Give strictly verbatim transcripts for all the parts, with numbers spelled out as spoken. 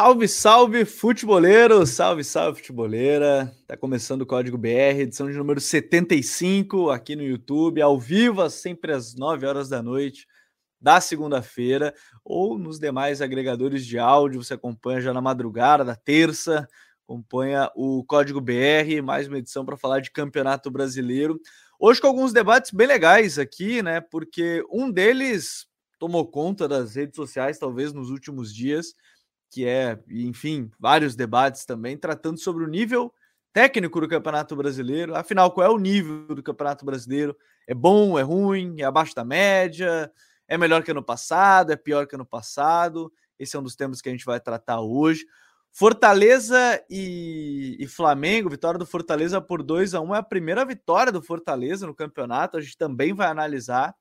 Salve, salve, futeboleiro! Salve, salve, futeboleira! Tá começando o Código B R, edição de número setenta e cinco, aqui no YouTube, ao vivo, sempre às nove horas da noite, da segunda-feira, ou nos demais agregadores de áudio. Você acompanha já na madrugada, da terça, acompanha o Código B R, mais uma edição para falar de Campeonato Brasileiro. Hoje com alguns debates bem legais aqui, né? Porque um deles tomou conta das redes sociais, talvez, nos últimos dias, que é, enfim, vários debates também, tratando sobre o nível técnico do Campeonato Brasileiro. Afinal, qual é o nível do Campeonato Brasileiro? É bom, é ruim, é abaixo da média, é melhor que ano passado, é pior que ano passado? Esse é um dos temas que a gente vai tratar hoje. Fortaleza e, e Flamengo, vitória do Fortaleza por dois a um, é a primeira vitória do Fortaleza no campeonato. A gente também vai analisar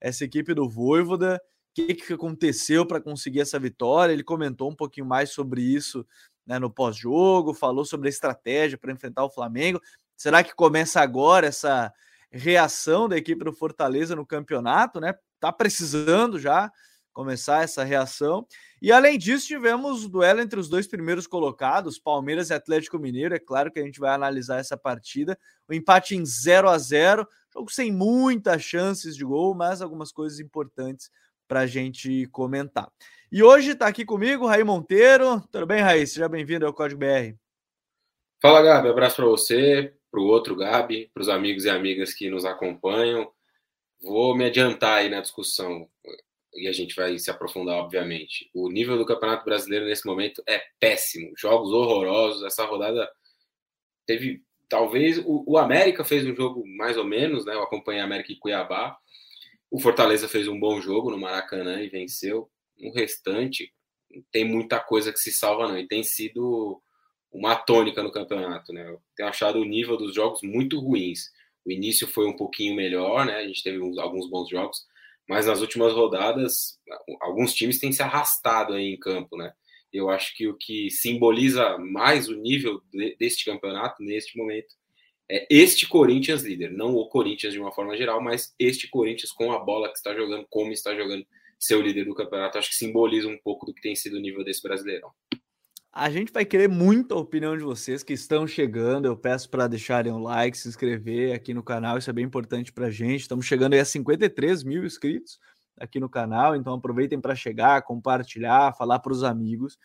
essa equipe do Vojvoda, o que, que aconteceu para conseguir essa vitória. Ele comentou um pouquinho mais sobre isso, né, no pós-jogo, falou sobre a estratégia para enfrentar o Flamengo. Será que começa agora essa reação da equipe do Fortaleza no campeonato, né? Tá precisando já começar essa reação. E além disso, tivemos o duelo entre os dois primeiros colocados, Palmeiras e Atlético Mineiro. É claro que a gente vai analisar essa partida. O empate em zero a zero, jogo sem muitas chances de gol, mas algumas coisas importantes para a gente comentar. E hoje está aqui comigo Raí Monteiro. Tudo bem, Raí? Seja bem-vindo ao Código B R. Fala, Gabi. Abraço para você, para o outro Gabi, para os amigos e amigas que nos acompanham. Vou me adiantar aí na discussão e a gente vai se aprofundar, obviamente. O nível do Campeonato Brasileiro nesse momento é péssimo. Jogos horrorosos. Essa rodada teve, talvez, o, o América fez um jogo mais ou menos, né? Eu acompanhei a América e Cuiabá. O Fortaleza fez um bom jogo no Maracanã e venceu. O restante não tem muita coisa que se salva, não. E tem sido uma tônica no campeonato, né? Eu tenho achado o nível dos jogos muito ruins. O início foi um pouquinho melhor, né? A gente teve uns, alguns bons jogos, mas nas últimas rodadas, alguns times têm se arrastado aí em campo, né? Eu acho que o que simboliza mais o nível de, deste campeonato, neste momento, é este Corinthians líder, não o Corinthians de uma forma geral, mas este Corinthians com a bola que está jogando, como está jogando, ser o líder do campeonato, acho que simboliza um pouco do que tem sido o nível desse Brasileirão. A gente vai querer muito a opinião de vocês que estão chegando. Eu peço para deixarem o like, se inscrever aqui no canal, isso é bem importante para a gente. Estamos chegando aí a cinquenta e três mil inscritos aqui no canal, então aproveitem para chegar, compartilhar, falar para os amigos.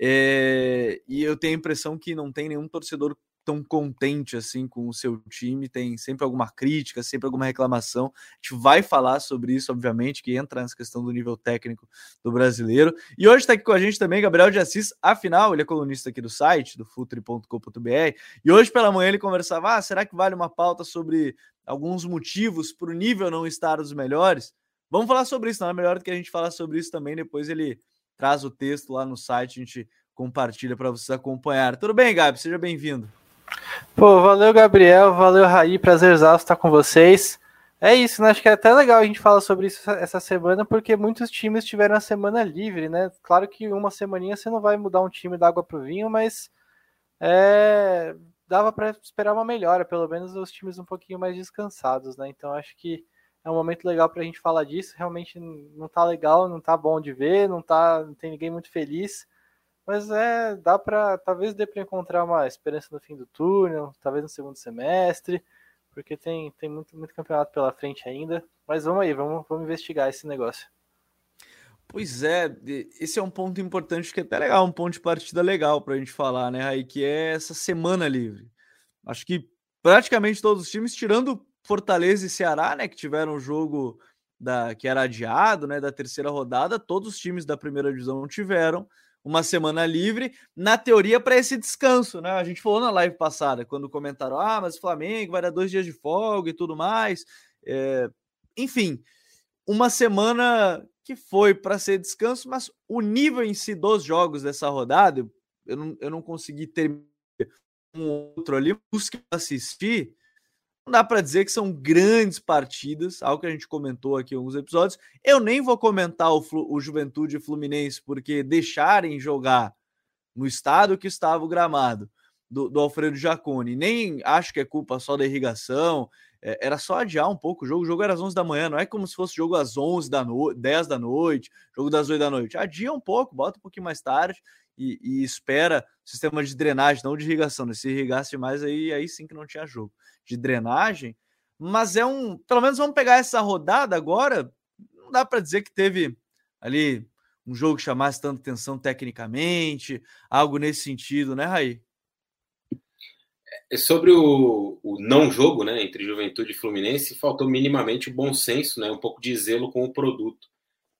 É... E eu tenho a impressão que não tem nenhum torcedor tão contente assim com o seu time, tem sempre alguma crítica, sempre alguma reclamação. A gente vai falar sobre isso, obviamente, que entra nessa questão do nível técnico do brasileiro. E hoje está aqui com a gente também Gabriel de Assis. Afinal, ele é colunista aqui do site, do future ponto com ponto b r, e hoje pela manhã ele conversava, ah, será que vale uma pauta sobre alguns motivos para o nível não estar dos melhores? Vamos falar sobre isso, não é melhor do que a gente falar sobre isso também, depois ele traz o texto lá no site, a gente compartilha para vocês acompanhar. Tudo bem, Gabi? Seja bem-vindo. Pô, valeu, Gabriel, valeu, Raí, prazerzaço estar com vocês. É isso, né? Acho que é até legal a gente falar sobre isso essa semana, porque muitos times tiveram a semana livre, né? Claro que uma semaninha você não vai mudar um time da água pro vinho, mas é, dava para esperar uma melhora, pelo menos os times um pouquinho mais descansados, né? Então acho que é um momento legal pra gente falar disso. Realmente não tá legal, não tá bom de ver, não, tá, não tem ninguém muito feliz. Mas é, dá para, talvez dê para encontrar uma esperança no fim do túnel, talvez no segundo semestre, porque tem, tem muito, muito campeonato pela frente ainda. Mas vamos aí, vamos, vamos investigar esse negócio. Pois é, esse é um ponto importante, que é até legal, um ponto de partida legal para a gente falar, né, Raí, que é essa semana livre. Acho que praticamente todos os times, tirando Fortaleza e Ceará, né, que tiveram o jogo da, que era adiado, né, da terceira rodada, todos os times da primeira divisão tiveram uma semana livre, na teoria, para esse descanso, né? A gente falou na live passada, quando comentaram, ah, mas o Flamengo vai dar dois dias de folga e tudo mais. É... Enfim, uma semana que foi para ser descanso, mas o nível em si dos jogos dessa rodada, eu não, eu não consegui ter um outro ali, os que assisti, não dá para dizer que são grandes partidas, algo que a gente comentou aqui em alguns episódios. Eu nem vou comentar o, Flu, o Juventude e Fluminense, porque deixarem jogar no estado que estava o gramado do, do Alfredo Jaconi, nem acho que é culpa só da irrigação, é, era só adiar um pouco o jogo. O jogo era às onze da manhã, não é como se fosse jogo às onze da noite, dez da noite, jogo das oito da noite. Adia um pouco, bota um pouquinho mais tarde e, e espera sistema de drenagem, não de irrigação, né? Se irrigasse mais aí, aí sim que não tinha jogo, de drenagem. Mas é um, pelo menos vamos pegar essa rodada agora, não dá para dizer que teve ali um jogo que chamasse tanta atenção tecnicamente, algo nesse sentido, né, Raí? Sobre o, o não jogo, né, entre Juventude e Fluminense, faltou minimamente o bom senso, né, um pouco de zelo com o produto,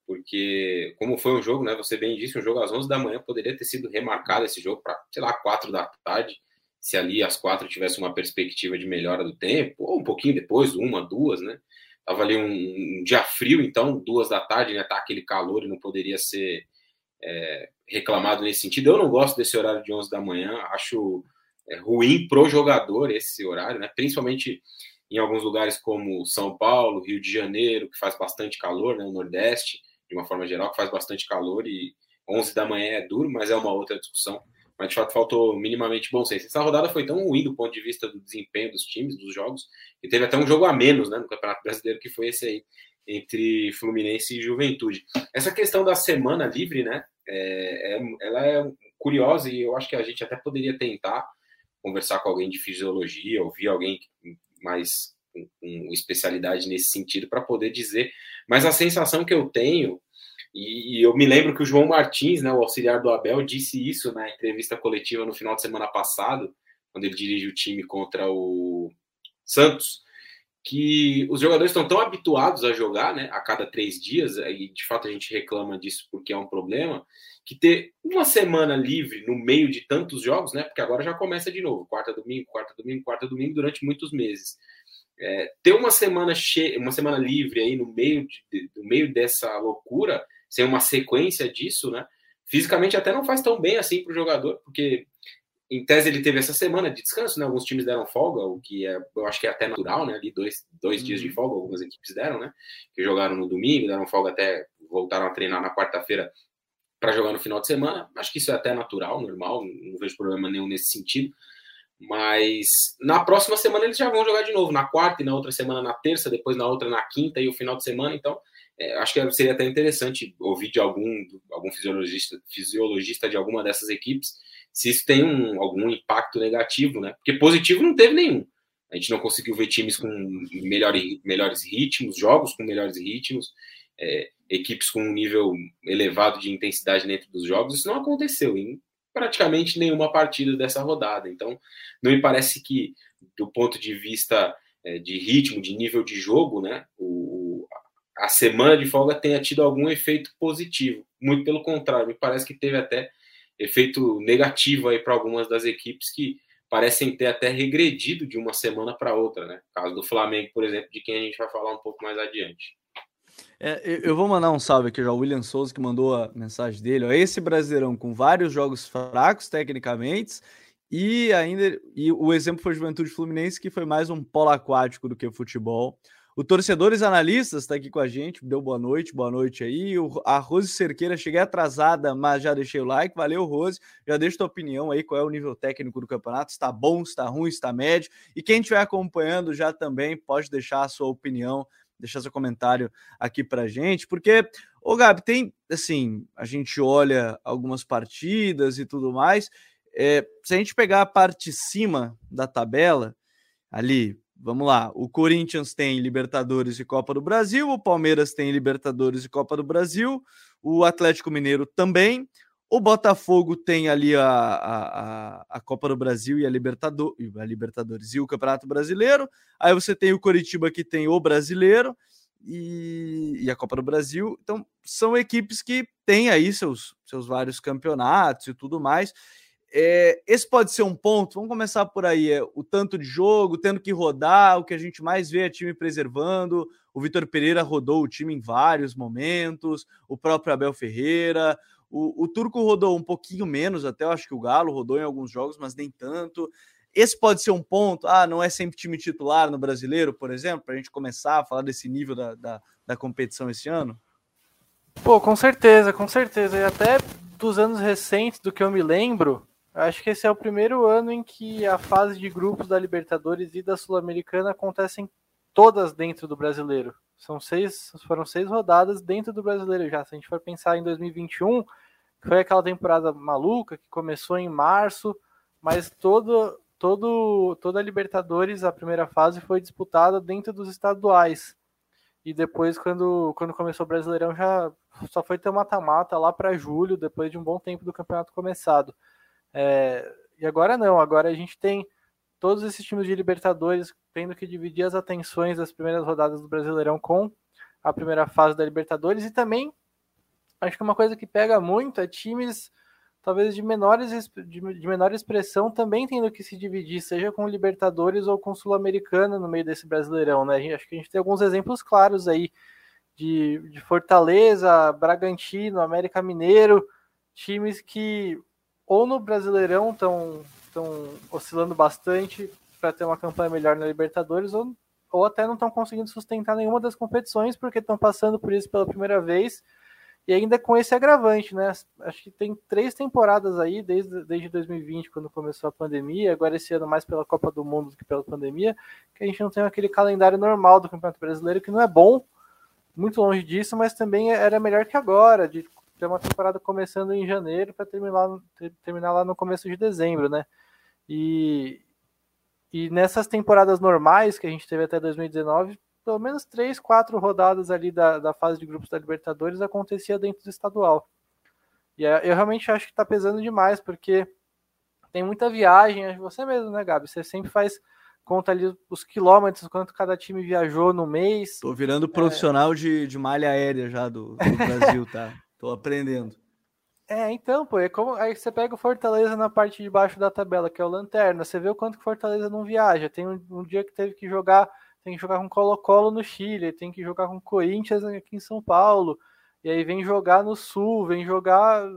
porque como foi um jogo, né, você bem disse, um jogo às onze da manhã, poderia ter sido remarcado esse jogo para, sei lá, quatro da tarde, se ali às quatro tivesse uma perspectiva de melhora do tempo, ou um pouquinho depois, uma, duas, né, estava ali um, um dia frio, então duas da tarde, né, tá aquele calor e não poderia ser é, reclamado nesse sentido. Eu não gosto desse horário de onze da manhã, acho... É ruim pro jogador esse horário, né? Principalmente em alguns lugares como São Paulo, Rio de Janeiro, que faz bastante calor, né? O Nordeste, de uma forma geral, que faz bastante calor, e onze da manhã é duro, mas é uma outra discussão. Mas, de fato, faltou minimamente bom senso. Essa rodada foi tão ruim do ponto de vista do desempenho dos times, dos jogos, que teve até um jogo a menos, né, no Campeonato Brasileiro, que foi esse aí, entre Fluminense e Juventude. Essa questão da semana livre, né? É, é, ela é curiosa e eu acho que a gente até poderia tentar conversar com alguém de fisiologia, ouvir alguém mais com, com especialidade nesse sentido para poder dizer. Mas a sensação que eu tenho, e, e eu me lembro que o João Martins, né, o auxiliar do Abel, disse isso na entrevista coletiva no final de semana passado, quando ele dirige o time contra o Santos, que os jogadores estão tão habituados a jogar, né, a cada três dias, e de fato a gente reclama disso porque é um problema, que ter uma semana livre no meio de tantos jogos, né, porque agora já começa de novo, quarta, domingo, quarta, domingo, quarta, domingo, durante muitos meses. É, ter uma semana, che- uma semana livre aí no meio, de, no meio dessa loucura, sem uma sequência disso, né, fisicamente até não faz tão bem assim para o jogador, porque... Em tese, ele teve essa semana de descanso, né? Alguns times deram folga, o que é, eu acho que é até natural, né? Ali dois, dois uhum. dias de folga, algumas equipes deram, né? Que jogaram no domingo, deram folga até, voltaram a treinar na quarta-feira para jogar no final de semana. Acho que isso é até natural, normal, não vejo problema nenhum nesse sentido. Mas na próxima semana eles já vão jogar de novo, na quarta e na outra semana na terça, depois na outra na quinta e o final de semana. Então, é, acho que seria até interessante ouvir de algum, algum fisiologista, fisiologista de alguma dessas equipes, se isso tem um, algum impacto negativo, né? Porque positivo não teve nenhum. A gente não conseguiu ver times com melhor, melhores ritmos, jogos com melhores ritmos, é, equipes com um nível elevado de intensidade dentro dos jogos. Isso não aconteceu em praticamente nenhuma partida dessa rodada. Então, não me parece que, do ponto de vista é, de ritmo, de nível de jogo, né, o, a semana de folga tenha tido algum efeito positivo. Muito pelo contrário, me parece que teve até efeito negativo aí para algumas das equipes que parecem ter até regredido de uma semana para outra, né? Caso do Flamengo, por exemplo, de quem a gente vai falar um pouco mais adiante. É, eu vou mandar um salve aqui já, o William Souza, que mandou a mensagem dele. Ó, esse Brasileirão com vários jogos fracos tecnicamente e ainda e o exemplo foi Juventude Fluminense, que foi mais um polo aquático do que futebol. O Torcedores Analistas está aqui com a gente, deu boa noite, boa noite aí. O, a Rose Cerqueira, cheguei atrasada, mas já deixei o like, valeu Rose, já deixa tua opinião aí, qual é o nível técnico do campeonato, se está bom, se está ruim, se está médio, e quem estiver acompanhando já também pode deixar a sua opinião, deixar seu comentário aqui pra gente, porque, ô Gabi, tem, assim, a gente olha algumas partidas e tudo mais, é, se a gente pegar a parte de cima da tabela, ali, vamos lá, o Corinthians tem Libertadores e Copa do Brasil, o Palmeiras tem Libertadores e Copa do Brasil, o Atlético Mineiro também, o Botafogo tem ali a, a, a Copa do Brasil e a, Libertador, a Libertadores e o Campeonato Brasileiro, aí você tem o Coritiba que tem o Brasileiro e, e a Copa do Brasil, então são equipes que têm aí seus, seus vários campeonatos e tudo mais. É, esse pode ser um ponto, vamos começar por aí, é, o tanto de jogo, tendo que rodar, o que a gente mais vê é time preservando, o Vitor Pereira rodou o time em vários momentos, o próprio Abel Ferreira, o, o Turco rodou um pouquinho menos, até eu acho que o Galo rodou em alguns jogos, mas nem tanto. Esse pode ser um ponto, ah, não é sempre time titular no Brasileiro, por exemplo, para a gente começar a falar desse nível da, da, da competição esse ano? Pô, com certeza, com certeza, e até dos anos recentes, do que eu me lembro, acho que esse é o primeiro ano em que a fase de grupos da Libertadores e da Sul-Americana acontecem todas dentro do Brasileiro. São seis, foram seis rodadas dentro do Brasileiro já. Se a gente for pensar em dois mil e vinte e um, Foi aquela temporada maluca que começou em março, mas todo, todo, toda a Libertadores, a primeira fase, foi disputada dentro dos estaduais. E depois, quando, quando começou o Brasileirão, já só foi ter mata-mata lá para julho, depois de um bom tempo do campeonato começado. É, e agora não, agora a gente tem todos esses times de Libertadores tendo que dividir as atenções das primeiras rodadas do Brasileirão com a primeira fase da Libertadores. E também, acho que uma coisa que pega muito é times, talvez, de, menores, de, de menor expressão também tendo que se dividir, seja com Libertadores ou com Sul-Americana no meio desse Brasileirão, né? A gente, acho que a gente tem alguns exemplos claros aí de, de Fortaleza, Bragantino, América Mineiro, times que ou no Brasileirão estão oscilando bastante para ter uma campanha melhor na Libertadores, ou, ou até não estão conseguindo sustentar nenhuma das competições porque estão passando por isso pela primeira vez. E ainda com esse agravante, né? Acho que tem três temporadas aí, desde, desde dois mil e vinte, quando começou a pandemia, agora esse ano mais pela Copa do Mundo do que pela pandemia, que a gente não tem aquele calendário normal do Campeonato Brasileiro, que não é bom, muito longe disso, mas também era melhor que agora, de ter uma temporada começando em janeiro para terminar, terminar lá no começo de dezembro, né? E, e nessas temporadas normais que a gente teve até dois mil e dezenove, pelo menos três, quatro rodadas ali da, da fase de grupos da Libertadores acontecia dentro do estadual. E eu realmente acho que está pesando demais, porque tem muita viagem, você mesmo, né, Gabi? Você sempre faz conta ali os quilômetros, quanto cada time viajou no mês. Tô virando profissional é... de, de malha aérea já do, do Brasil, tá? Tô aprendendo. É, então, pô, é como... aí você pega o Fortaleza na parte de baixo da tabela, que é o Lanterna, você vê o quanto que o Fortaleza não viaja. Tem um, um dia que teve que jogar... tem que jogar com Colo-Colo no Chile, tem que jogar com Corinthians aqui em São Paulo, e aí vem jogar no Sul, vem jogar,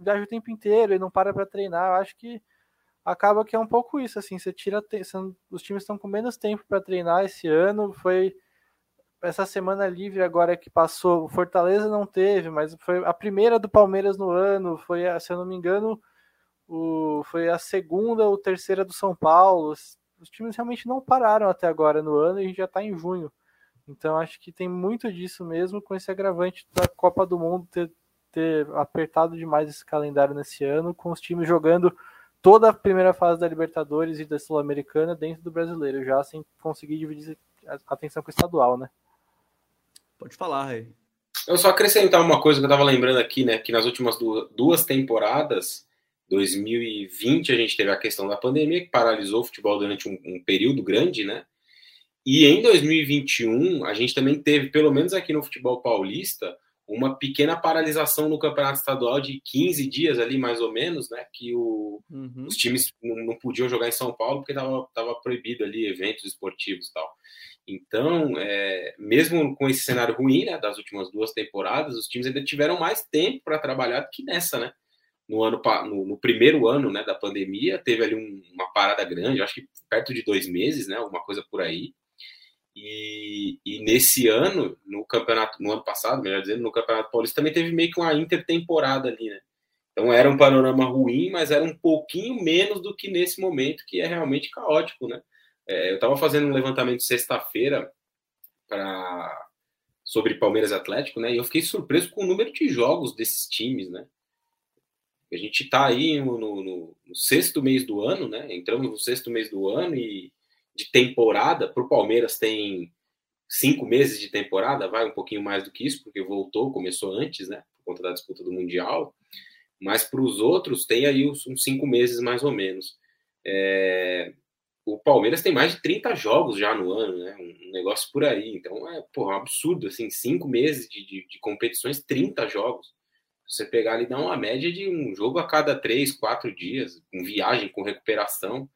viaja o tempo inteiro e não para para treinar. Eu acho que acaba que é um pouco isso, assim, você tira, os times estão com menos tempo para treinar esse ano. Foi essa semana livre agora que passou, o Fortaleza não teve, mas foi a primeira do Palmeiras no ano, foi, a, se eu não me engano, o, foi a segunda ou terceira do São Paulo. Os times realmente não pararam até agora no ano, e a gente já está em junho. Então acho que tem muito disso mesmo, com esse agravante da Copa do Mundo ter, ter apertado demais esse calendário nesse ano, com os times jogando toda a primeira fase da Libertadores e da Sul-Americana dentro do Brasileiro, já sem conseguir dividir a atenção com o estadual, né? Pode falar, Raí. Eu só acrescentar uma coisa que eu estava lembrando aqui, né? Que nas últimas duas temporadas, dois mil e vinte, a gente teve a questão da pandemia, que paralisou o futebol durante um, um período grande, né? E em dois mil e vinte e um, a gente também teve, pelo menos aqui no futebol paulista, uma pequena paralisação no campeonato estadual de quinze dias ali, mais ou menos, né? Que o, uhum. os times não, não podiam jogar em São Paulo porque tava, tava proibido ali eventos esportivos e tal. Então, é, mesmo com esse cenário ruim, né, das últimas duas temporadas, os times ainda tiveram mais tempo para trabalhar do que nessa, né? No, ano, no, no primeiro ano, né, da pandemia, teve ali um, uma parada grande, acho que perto de dois meses, né, alguma coisa por aí. E, e nesse ano, no campeonato, no ano passado, melhor dizendo, no Campeonato Paulista, também teve meio que uma intertemporada ali, né? Então era um panorama ruim, mas era um pouquinho menos do que nesse momento, que é realmente caótico, né? É, eu estava fazendo um levantamento sexta-feira pra, sobre Palmeiras Atlético, né? E eu fiquei surpreso com o número de jogos desses times, né? A gente está aí no, no, no sexto mês do ano, né? Entramos no sexto mês do ano e de temporada, para o Palmeiras tem cinco meses de temporada, vai um pouquinho mais do que isso, porque voltou, começou antes, né? Por conta da disputa do Mundial. Mas para os outros tem aí uns, uns cinco meses mais ou menos. É... O Palmeiras tem mais de trinta jogos já no ano, né? Um negócio por aí. Então é, porra, um absurdo, assim, cinco meses de, de, de competições, trinta jogos. Você pegar ali, dá uma média de um jogo a cada três, quatro dias, com viagem, com recuperação.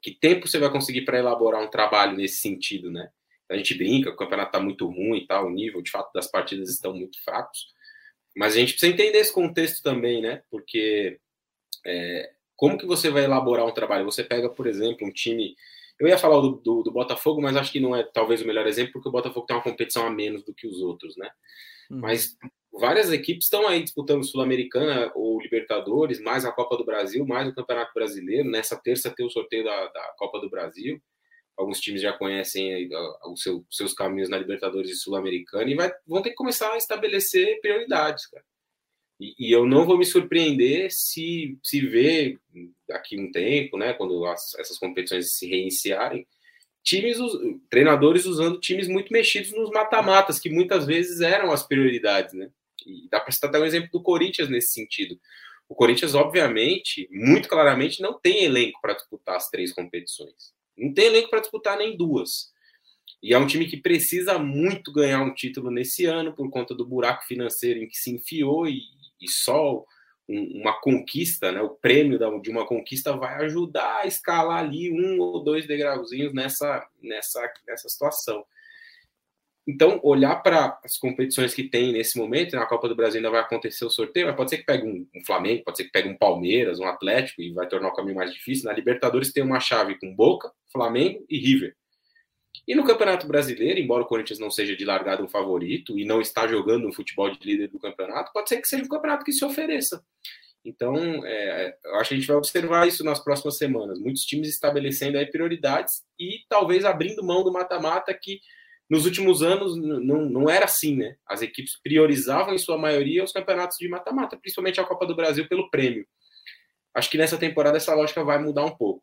Que tempo você vai conseguir para elaborar um trabalho nesse sentido, né? A gente brinca, o campeonato está muito ruim e tal, o nível, de fato, das partidas estão muito fracos. Mas a gente precisa entender esse contexto também, né? Porque é, como que você vai elaborar um trabalho? Você pega, por exemplo, um time... Eu ia falar do, do, do Botafogo, mas acho que não é talvez o melhor exemplo, porque o Botafogo tem uma competição a menos do que os outros, né? Hum. Mas... várias equipes estão aí disputando Sul-Americana ou Libertadores, mais a Copa do Brasil, mais o Campeonato Brasileiro. Nessa terça tem o sorteio da, da Copa do Brasil. Alguns times já conhecem os seu, seus caminhos na Libertadores e Sul-Americana e vai, vão ter que começar a estabelecer prioridades, cara. E, e eu não vou me surpreender se, se ver daqui um tempo, né, quando as, essas competições se reiniciarem, times, treinadores usando times muito mexidos nos mata-matas, que muitas vezes eram as prioridades, né? E dá para citar até um exemplo do Corinthians nesse sentido. O Corinthians, obviamente, muito claramente, não tem elenco para disputar as três competições. Não tem elenco para disputar nem duas. E é um time que precisa muito ganhar um título nesse ano por conta do buraco financeiro em que se enfiou, e, e só um, uma conquista, né, o prêmio da, de uma conquista vai ajudar a escalar ali um ou dois degrauzinhos nessa, nessa, nessa situação. Então, olhar para as competições que tem nesse momento, na Copa do Brasil ainda vai acontecer o sorteio, mas pode ser que pegue um, um Flamengo, pode ser que pegue um Palmeiras, um Atlético, e vai tornar o caminho mais difícil. Na Libertadores tem uma chave com Boca, Flamengo e River. E no Campeonato Brasileiro, embora o Corinthians não seja de largada um favorito e não está jogando um futebol de líder do campeonato, pode ser que seja um campeonato que se ofereça. Então, é, eu acho que a gente vai observar isso nas próximas semanas. Muitos times estabelecendo aí prioridades e talvez abrindo mão do mata-mata, que nos últimos anos não, não era assim, né? As equipes priorizavam, em sua maioria, os campeonatos de mata-mata, principalmente a Copa do Brasil, pelo prêmio. Acho que nessa temporada essa lógica vai mudar um pouco.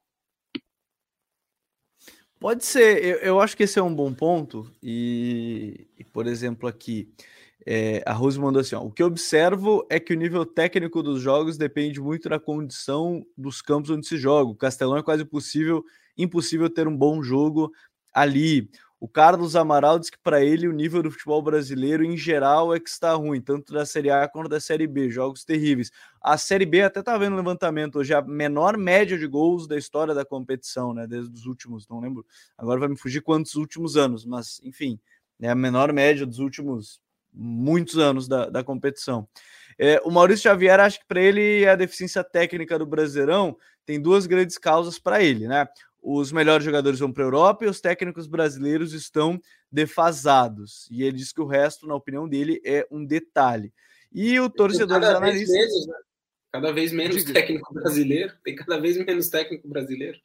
Pode ser, eu, eu acho que esse é um bom ponto, e, e por exemplo, aqui, é, a Rose mandou assim, ó, o que eu observo é que o nível técnico dos jogos depende muito da condição dos campos onde se joga, o Castelão é quase impossível, impossível ter um bom jogo ali. O Carlos Amaral diz que para ele o nível do futebol brasileiro em geral é que está ruim, tanto da Série A quanto da Série B, jogos terríveis. A Série B até tá vendo um levantamento hoje, a menor média de gols da história da competição, né, desde os últimos, não lembro, agora vai me fugir quantos últimos anos, mas enfim, é a menor média dos últimos muitos anos da, da competição. É, o Maurício Xavier acha que para ele a deficiência técnica do Brasileirão tem duas grandes causas para ele, né? Os melhores jogadores vão para a Europa e os técnicos brasileiros estão defasados. E ele diz que o resto, na opinião dele, é um detalhe. E o torcedor dos analistas... Menos, né? Cada vez menos técnico brasileiro. Tem cada vez menos técnico brasileiro.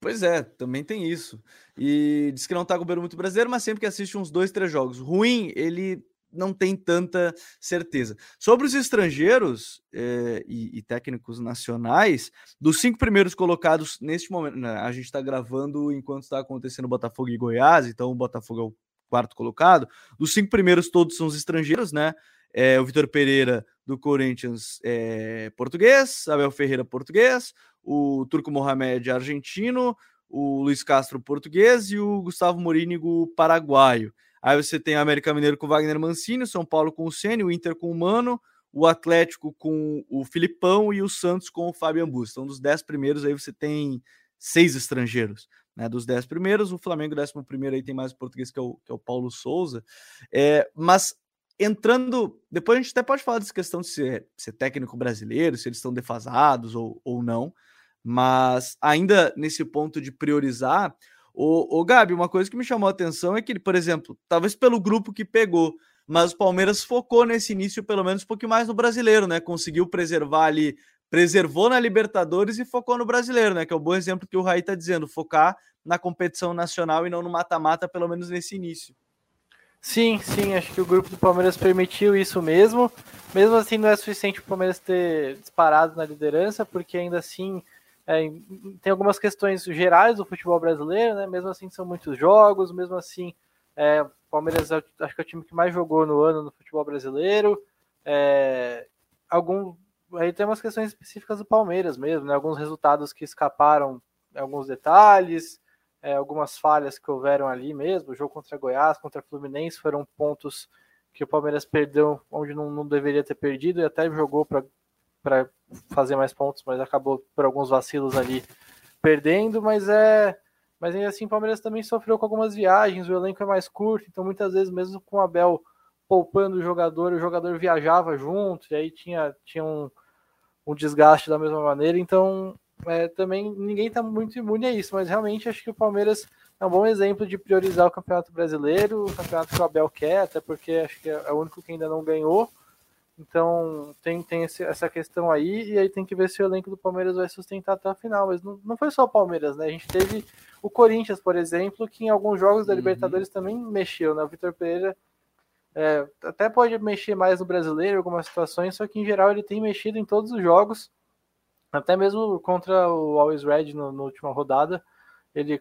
Pois é, também tem isso. E diz que não está com o Beiro muito brasileiro, mas sempre que assiste uns dois, três jogos. Ruim, ele não tem tanta certeza. Sobre os estrangeiros eh, e, e técnicos nacionais, dos cinco primeiros colocados neste momento, né, a gente está gravando enquanto está acontecendo Botafogo e Goiás, então o Botafogo é o quarto colocado. Dos cinco primeiros, todos são os estrangeiros, né? É, o Vitor Pereira do Corinthians é português, Abel Ferreira português, o Turco Mohamed argentino, o Luiz Castro português e o Gustavo Morínigo paraguaio. Aí você tem o América Mineiro com o Wagner Mancini, o São Paulo com o Ceni, o Inter com o Mano, o Atlético com o Filipão e o Santos com o Fabian Busta. Então, dos dez primeiros, aí você tem seis estrangeiros, né? Dos dez primeiros, o Flamengo, décimo primeiro, aí tem mais o português, que é o, que é o Paulo Souza. É, mas entrando... Depois a gente até pode falar dessa questão de ser, ser técnico brasileiro, se eles estão defasados ou, ou não, mas ainda nesse ponto de priorizar... Ô, ô, Gabi, uma coisa que me chamou a atenção é que, por exemplo, talvez pelo grupo que pegou, mas o Palmeiras focou nesse início pelo menos um pouquinho mais no brasileiro, né? Conseguiu preservar ali, preservou na Libertadores e focou no brasileiro, né? Que é o bom exemplo que o Raí tá dizendo, focar na competição nacional e não no mata-mata, pelo menos nesse início. Sim, sim, acho que o grupo do Palmeiras permitiu isso mesmo. Mesmo assim, não é suficiente o Palmeiras ter disparado na liderança, porque ainda assim... É, tem algumas questões gerais do futebol brasileiro, né? Mesmo assim são muitos jogos, mesmo assim é, o Palmeiras é, acho que é o time que mais jogou no ano no futebol brasileiro. É, algum, aí tem umas questões específicas do Palmeiras mesmo, né? Alguns resultados que escaparam, alguns detalhes, é, algumas falhas que houveram ali mesmo. O jogo contra Goiás, contra Fluminense foram pontos que o Palmeiras perdeu onde não, não deveria ter perdido e até jogou para... para fazer mais pontos, mas acabou por alguns vacilos ali perdendo, mas é, mas ainda assim o Palmeiras também sofreu com algumas viagens, o elenco é mais curto, então muitas vezes mesmo com o Abel poupando o jogador, o jogador viajava junto, e aí tinha, tinha um, um desgaste da mesma maneira, então é, também ninguém está muito imune a isso, mas realmente acho que o Palmeiras é um bom exemplo de priorizar o Campeonato Brasileiro, o campeonato que o Abel quer, até porque acho que é o único que ainda não ganhou. Então tem, tem esse, essa questão aí, e aí tem que ver se o elenco do Palmeiras vai sustentar até a final, mas não, não foi só o Palmeiras, né? A gente teve o Corinthians, por exemplo, que em alguns jogos da Libertadores uhum. também mexeu, né? O Vitor Pereira É, até pode mexer mais no brasileiro em algumas situações, só que em geral ele tem mexido em todos os jogos, até mesmo contra o Always Red na última rodada. Ele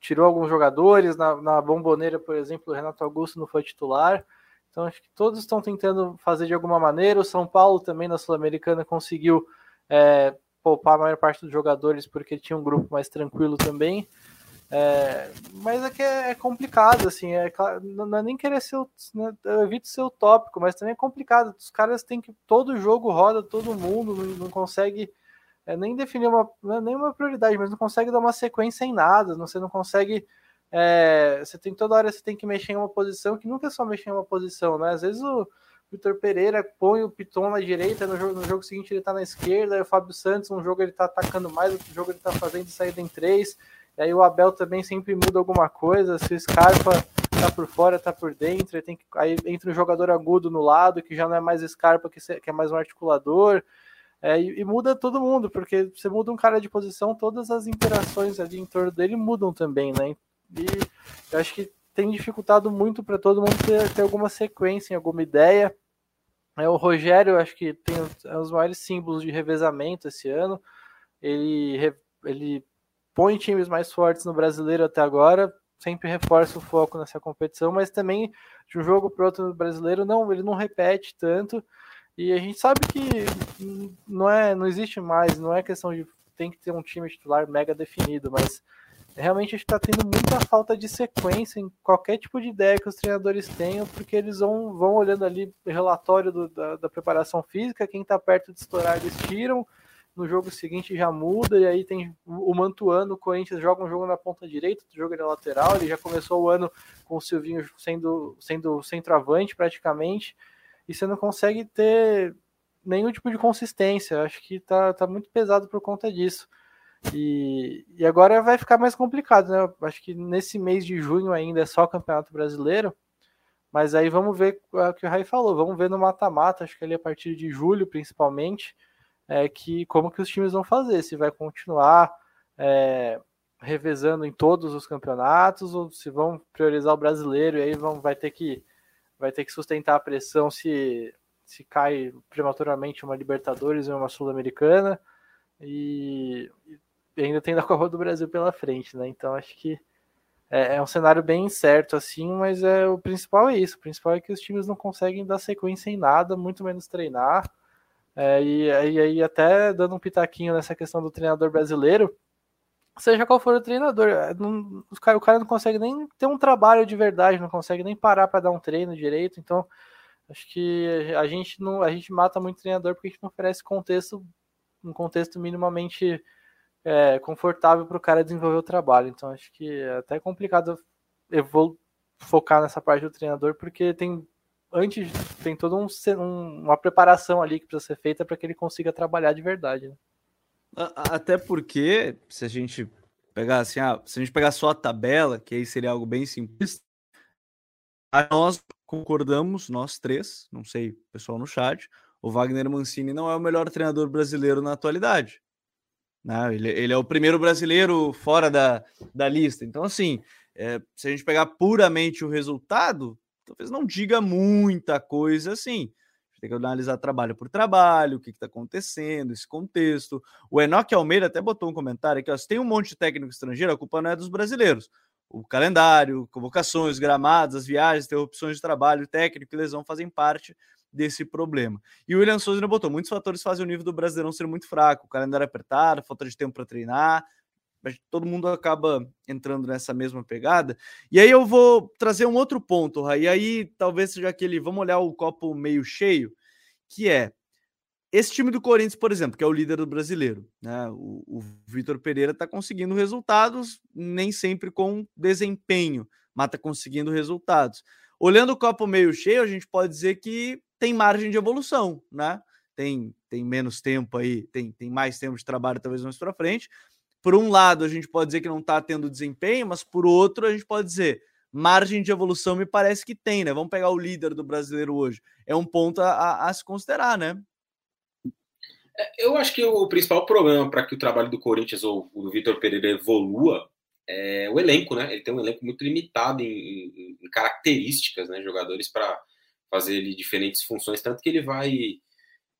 tirou alguns jogadores, na, na Bomboneira, por exemplo, o Renato Augusto não foi titular. Então acho que todos estão tentando fazer de alguma maneira. O São Paulo também na Sul-Americana conseguiu é, poupar a maior parte dos jogadores porque tinha um grupo mais tranquilo também. É, mas é que é complicado, assim, é, não é nem querer ser, né, eu evito ser utópico, mas também é complicado. Os caras têm que, todo jogo roda todo mundo, não, não consegue é, nem definir uma, nem uma prioridade, mas não consegue dar uma sequência em nada. Você não consegue, é, você tem toda hora, você tem que mexer em uma posição, que nunca é só mexer em uma posição, né? Às vezes o Vitor Pereira põe o Piton na direita, no jogo, no jogo seguinte ele tá na esquerda, aí o Fábio Santos, um jogo ele tá atacando mais, outro jogo ele tá fazendo saída em três. E aí o Abel também sempre muda alguma coisa, se o Scarpa tá por fora, tá por dentro, aí, tem que, aí entra um jogador agudo no lado, que já não é mais Scarpa, que, que é mais um articulador, é, e, e muda todo mundo, porque você muda um cara de posição, todas as interações ali em torno dele mudam também, né? E eu acho que tem dificultado muito para todo mundo ter, ter alguma sequência, alguma ideia. É, o Rogério, acho que tem os maiores símbolos de revezamento esse ano, ele... ele põe times mais fortes no brasileiro até agora, sempre reforça o foco nessa competição, mas também de um jogo para outro no brasileiro, não, ele não repete tanto, e a gente sabe que não, é, não existe mais, não é questão de tem que ter um time titular mega definido, mas realmente a gente está tendo muita falta de sequência em qualquer tipo de ideia que os treinadores tenham, porque eles vão, vão olhando ali o relatório do, da, da preparação física, quem está perto de estourar eles tiram, no jogo seguinte já muda, e aí tem o Mantuano, o Corinthians joga um jogo na ponta direita, outro jogo na lateral, ele já começou o ano com o Silvinho sendo, sendo centroavante praticamente, e você não consegue ter nenhum tipo de consistência. Acho que tá, tá muito pesado por conta disso, e, e agora vai ficar mais complicado, né? Acho que nesse mês de junho ainda é só Campeonato Brasileiro, mas aí vamos ver o que o Raí falou, vamos ver no mata-mata, acho que ali a partir de julho principalmente, é que como que os times vão fazer, se vai continuar é, revezando em todos os campeonatos, ou se vão priorizar o brasileiro, e aí vão, vai, ter que, vai ter que sustentar a pressão se, se cai prematuramente uma Libertadores ou uma Sul-Americana, e, e ainda tem da Copa do Brasil pela frente, né? Então acho que é, é um cenário bem incerto, assim, mas é, o principal é isso, o principal é que os times não conseguem dar sequência em nada, muito menos treinar. É, e aí até dando um pitaquinho nessa questão do treinador brasileiro, seja qual for o treinador, não, os cara, o cara não consegue nem ter um trabalho de verdade, não consegue nem parar para dar um treino direito. Então acho que a gente, não, a gente mata muito treinador porque a gente não oferece contexto, um contexto minimamente é, confortável para o cara desenvolver o trabalho. Então acho que é até complicado eu vou focar nessa parte do treinador, porque tem... Antes, tem toda um, um, uma preparação ali que precisa ser feita para que ele consiga trabalhar de verdade. Né? Até porque, se a gente pegar assim, ah, se a gente pegar só a tabela, que aí seria algo bem simples, nós concordamos, nós três, não sei, pessoal no chat, o Wagner Mancini não é o melhor treinador brasileiro na atualidade. Não, ele, ele é o primeiro brasileiro fora da, da lista. Então, assim, é, se a gente pegar puramente o resultado, talvez não diga muita coisa assim. Tem que analisar trabalho por trabalho, o que está acontecendo, esse contexto. O Enoque Almeida até botou um comentário aqui, ó, se tem um monte de técnico estrangeiro, a culpa não é dos brasileiros. O calendário, convocações, gramados, as viagens, interrupções de trabalho, técnico e lesão fazem parte desse problema. E o William Souza botou, muitos fatores fazem o nível do brasileirão ser muito fraco, o calendário apertado, falta de tempo para treinar, mas todo mundo acaba entrando nessa mesma pegada. E aí eu vou trazer um outro ponto, Raí, e aí talvez seja aquele, vamos olhar o copo meio cheio, que é esse time do Corinthians, por exemplo, que é o líder do brasileiro, né? O, o Vitor Pereira está conseguindo resultados, nem sempre com desempenho, mas está conseguindo resultados. Olhando o copo meio cheio, a gente pode dizer que tem margem de evolução, né? Tem, tem menos tempo aí, tem, tem mais tempo de trabalho talvez mais para frente. Por um lado, a gente pode dizer que não está tendo desempenho, mas por outro, a gente pode dizer margem de evolução me parece que tem, né? Vamos pegar o líder do brasileiro hoje. É um ponto a, a se considerar, né? Eu acho que o principal problema para que o trabalho do Corinthians ou do Vitor Pereira evolua é o elenco, né? Ele tem um elenco muito limitado em, em características, né? Jogadores para fazer ele diferentes funções, tanto que ele vai,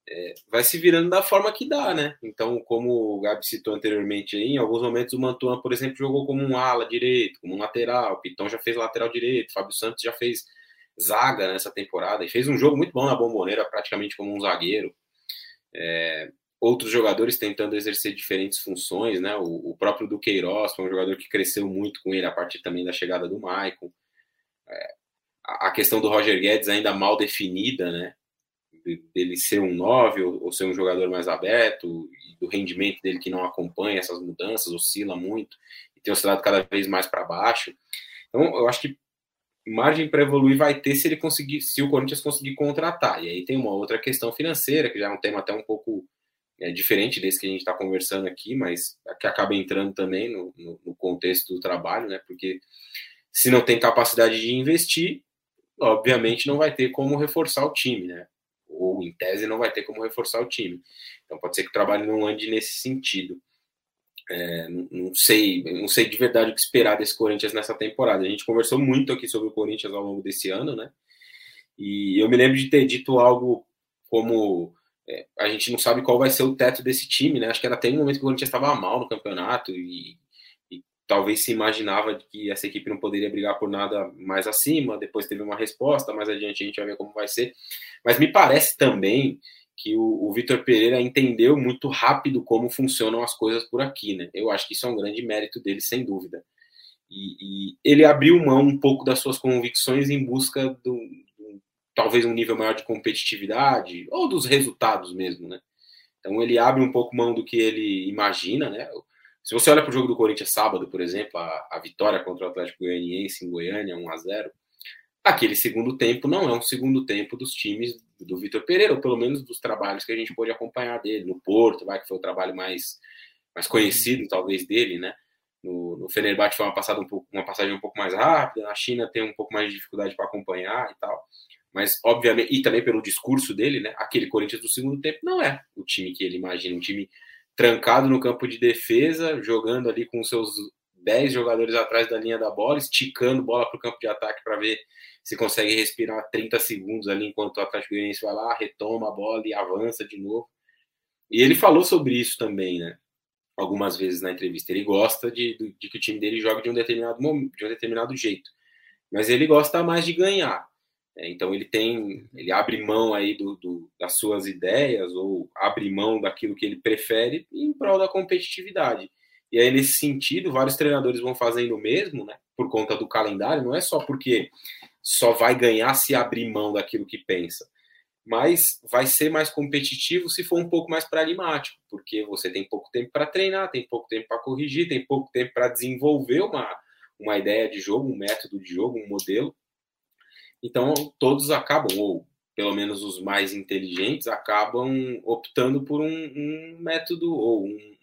é, vai se virando da forma que dá, né? Então, como o Gabi citou anteriormente, aí, em alguns momentos o Mantuan, por exemplo, jogou como um ala direito, como um lateral, o Pitão já fez lateral direito, o Fábio Santos já fez zaga nessa temporada, e fez um jogo muito bom na Bomboneira, praticamente como um zagueiro. É, outros jogadores tentando exercer diferentes funções, né? O, o próprio Duqueiroz foi um jogador que cresceu muito com ele, a partir também da chegada do Maicon. É, a questão do Roger Guedes ainda mal definida, né? De, dele ser um nove ou, ou ser um jogador mais aberto, e do rendimento dele que não acompanha essas mudanças, oscila muito e tem oscilado cada vez mais para baixo. Então, eu acho que margem para evoluir vai ter se ele conseguir, se o Corinthians conseguir contratar. E aí tem uma outra questão financeira, que já é um tema até um pouco é, diferente desse que a gente está conversando aqui, mas que acaba entrando também no, no, no contexto do trabalho, né? Porque se não tem capacidade de investir, obviamente não vai ter como reforçar o time, né? Ou em tese não vai ter como reforçar o time. Então pode ser que o trabalho não ande nesse sentido. É, não, não, sei, não sei de verdade o que esperar desse Corinthians nessa temporada. A gente conversou muito aqui sobre o Corinthians ao longo desse ano, né? E eu me lembro de ter dito algo como é, a gente não sabe qual vai ser o teto desse time, né? Acho que era até um momento que o Corinthians estava mal no campeonato e, e talvez se imaginava que essa equipe não poderia brigar por nada mais acima. Depois teve uma resposta, mais adiante a gente vai ver como vai ser. Mas me parece também que o, o Vitor Pereira entendeu muito rápido como funcionam as coisas por aqui, né? Eu acho que isso é um grande mérito dele, sem dúvida. E, e ele abriu mão um pouco das suas convicções em busca de um, talvez um nível maior de competitividade ou dos resultados mesmo, né? Então ele abre um pouco mão do que ele imagina, né? Se você olha para o jogo do Corinthians sábado, por exemplo, a, a vitória contra o Atlético Goianiense em Goiânia, um a zero, aquele segundo tempo não é um segundo tempo dos times do Vitor Pereira, ou pelo menos dos trabalhos que a gente pôde acompanhar dele, no Porto, vai, que foi o trabalho mais, mais conhecido, talvez, dele, né? No, no Fenerbahçe foi uma, passada um pouco, uma passagem um pouco mais rápida, na China tem um pouco mais de dificuldade para acompanhar e tal, mas, obviamente, e também pelo discurso dele, né? Aquele Corinthians do segundo tempo não é o time que ele imagina, um time trancado no campo de defesa, jogando ali com seus dez jogadores atrás da linha da bola, esticando bola para o campo de ataque para ver se consegue respirar trinta segundos ali enquanto o Atlético Goianiense vai lá, retoma a bola e avança de novo. E ele falou sobre isso também, né? Algumas vezes na entrevista. Ele gosta de, de que o time dele jogue de um determinado momento, de um determinado jeito. Mas ele gosta mais de ganhar. Né? Então ele tem, ele abre mão aí do, do, das suas ideias ou abre mão daquilo que ele prefere em prol da competitividade. E aí, nesse sentido, vários treinadores vão fazendo o mesmo, né? Por conta do calendário, não é só porque só vai ganhar se abrir mão daquilo que pensa, mas vai ser mais competitivo se for um pouco mais pragmático, porque você tem pouco tempo para treinar, tem pouco tempo para corrigir, tem pouco tempo para desenvolver uma, uma ideia de jogo, um método de jogo, um modelo. Então, todos acabam, ou pelo menos os mais inteligentes, acabam optando por um, um método ou um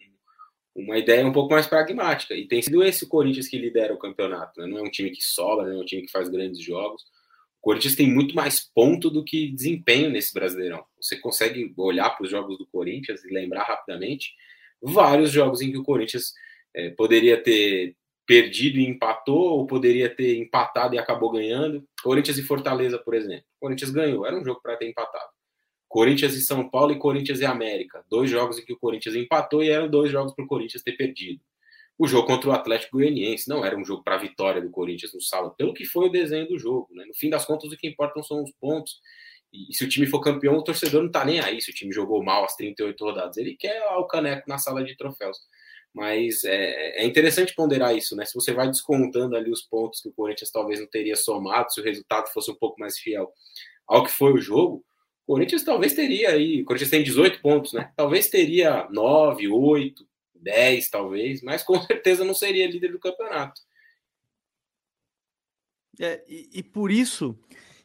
uma ideia um pouco mais pragmática, e tem sido esse o Corinthians que lidera o campeonato, né? Não é um time que sobra, não é um time que faz grandes jogos, o Corinthians tem muito mais ponto do que desempenho nesse Brasileirão, você consegue olhar para os jogos do Corinthians e lembrar rapidamente vários jogos em que o Corinthians é, poderia ter perdido e empatou, ou poderia ter empatado e acabou ganhando, Corinthians e Fortaleza, por exemplo, o Corinthians ganhou, era um jogo para ter empatado, Corinthians e São Paulo e Corinthians e América. Dois jogos em que o Corinthians empatou e eram dois jogos para o Corinthians ter perdido. O jogo contra o Atlético Goianiense não era um jogo para a vitória do Corinthians no sábado, pelo que foi o desenho do jogo. Né? No fim das contas, o que importam são os pontos. E se o time for campeão, o torcedor não está nem aí. Se o time jogou mal as trinta e oito rodadas, ele quer o caneco na sala de troféus. Mas é, é interessante ponderar isso, né? Se você vai descontando ali os pontos que o Corinthians talvez não teria somado, se o resultado fosse um pouco mais fiel ao que foi o jogo, o Corinthians talvez teria aí, o Corinthians tem dezoito pontos, né? Talvez teria nove, oito, dez, talvez, mas com certeza não seria líder do campeonato. É, e, e por isso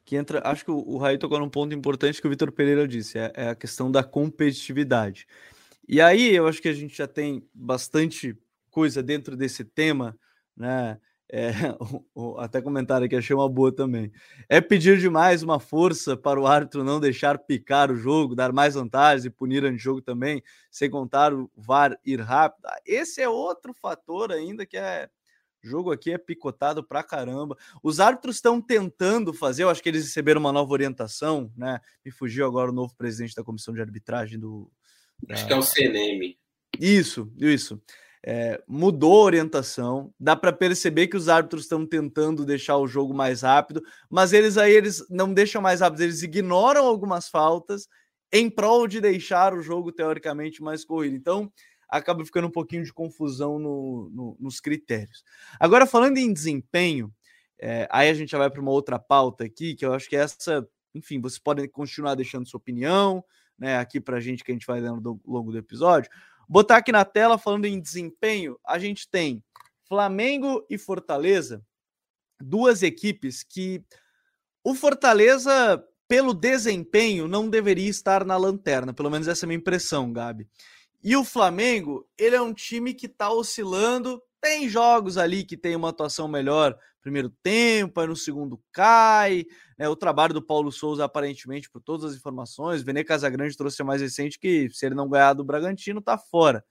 que entra, acho que o, o Raí tocou num ponto importante que o Vitor Pereira disse, é, é a questão da competitividade. E aí eu acho que a gente já tem bastante coisa dentro desse tema, né? É, até comentaram aqui, achei uma boa também. É pedir demais uma força para o árbitro não deixar picar o jogo, dar mais vantagens e punir antijogo também, sem contar o V A R ir rápido. Esse é outro fator ainda que é O jogo aqui é picotado pra caramba. Os árbitros estão tentando fazer, eu acho que eles receberam uma nova orientação, né? Me fugiu agora o novo presidente da comissão de arbitragem do... Da... Acho que é o C N M. Isso, isso. É, mudou a orientação, dá para perceber que os árbitros estão tentando deixar o jogo mais rápido, mas eles aí eles não deixam mais rápido, eles ignoram algumas faltas em prol de deixar o jogo teoricamente mais corrido. Então, acaba ficando um pouquinho de confusão no, no, nos critérios. Agora, falando em desempenho, é, aí a gente já vai para uma outra pauta aqui, que eu acho que essa, enfim, vocês podem continuar deixando sua opinião, né, aqui para a gente, que a gente vai dando ao longo do episódio. Botar aqui na tela, falando em desempenho, a gente tem Flamengo e Fortaleza, duas equipes que o Fortaleza, pelo desempenho, não deveria estar na lanterna, pelo menos essa é a minha impressão, Gabi. E o Flamengo, ele é um time que está oscilando, tem jogos ali que tem uma atuação melhor, primeiro tempo, aí no segundo cai, né, o trabalho do Paulo Souza, aparentemente, por todas as informações, Venê Casagrande trouxe a mais recente, que se ele não ganhar do Bragantino, tá fora,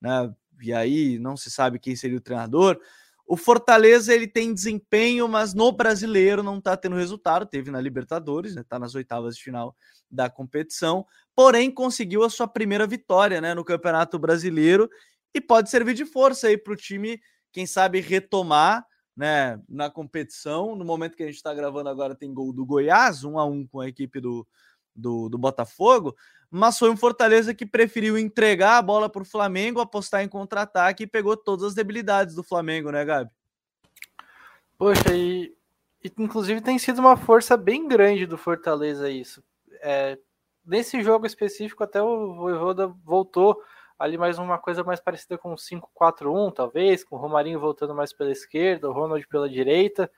né, e aí não se sabe quem seria o treinador. O Fortaleza, ele tem desempenho, mas no brasileiro não tá tendo resultado, teve na Libertadores, né, tá nas oitavas de final da competição, porém conseguiu a sua primeira vitória, né, no Campeonato Brasileiro, e pode servir de força aí para o time, quem sabe, retomar, né, na competição. No momento que a gente está gravando agora tem gol do Goiás, um a um com a equipe do, do, do Botafogo, mas foi um Fortaleza que preferiu entregar a bola para o Flamengo, apostar em contra-ataque e pegou todas as debilidades do Flamengo, né, Gabi? Poxa, e, e inclusive tem sido uma força bem grande do Fortaleza isso. É, nesse jogo específico até o Vojvoda voltou ali mais uma coisa mais parecida com o cinco quatro um, talvez, com o Romarinho voltando mais pela esquerda, o Ronald pela direita.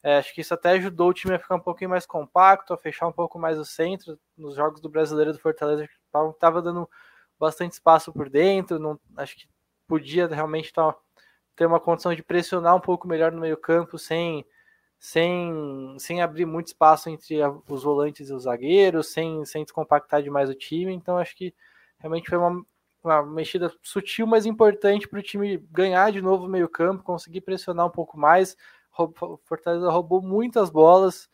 É, acho que isso até ajudou o time a ficar um pouquinho mais compacto, a fechar um pouco mais o centro. Nos jogos do Brasileiro do Fortaleza, estava dando bastante espaço por dentro, não, acho que podia realmente tá, ter uma condição de pressionar um pouco melhor no meio-campo, sem, sem, sem abrir muito espaço entre a, os volantes e os zagueiros, sem, sem descompactar demais o time. Então, acho que realmente foi uma... uma mexida sutil, mas importante para o time ganhar de novo o meio-campo, conseguir pressionar um pouco mais. O Fortaleza roubou muitas bolas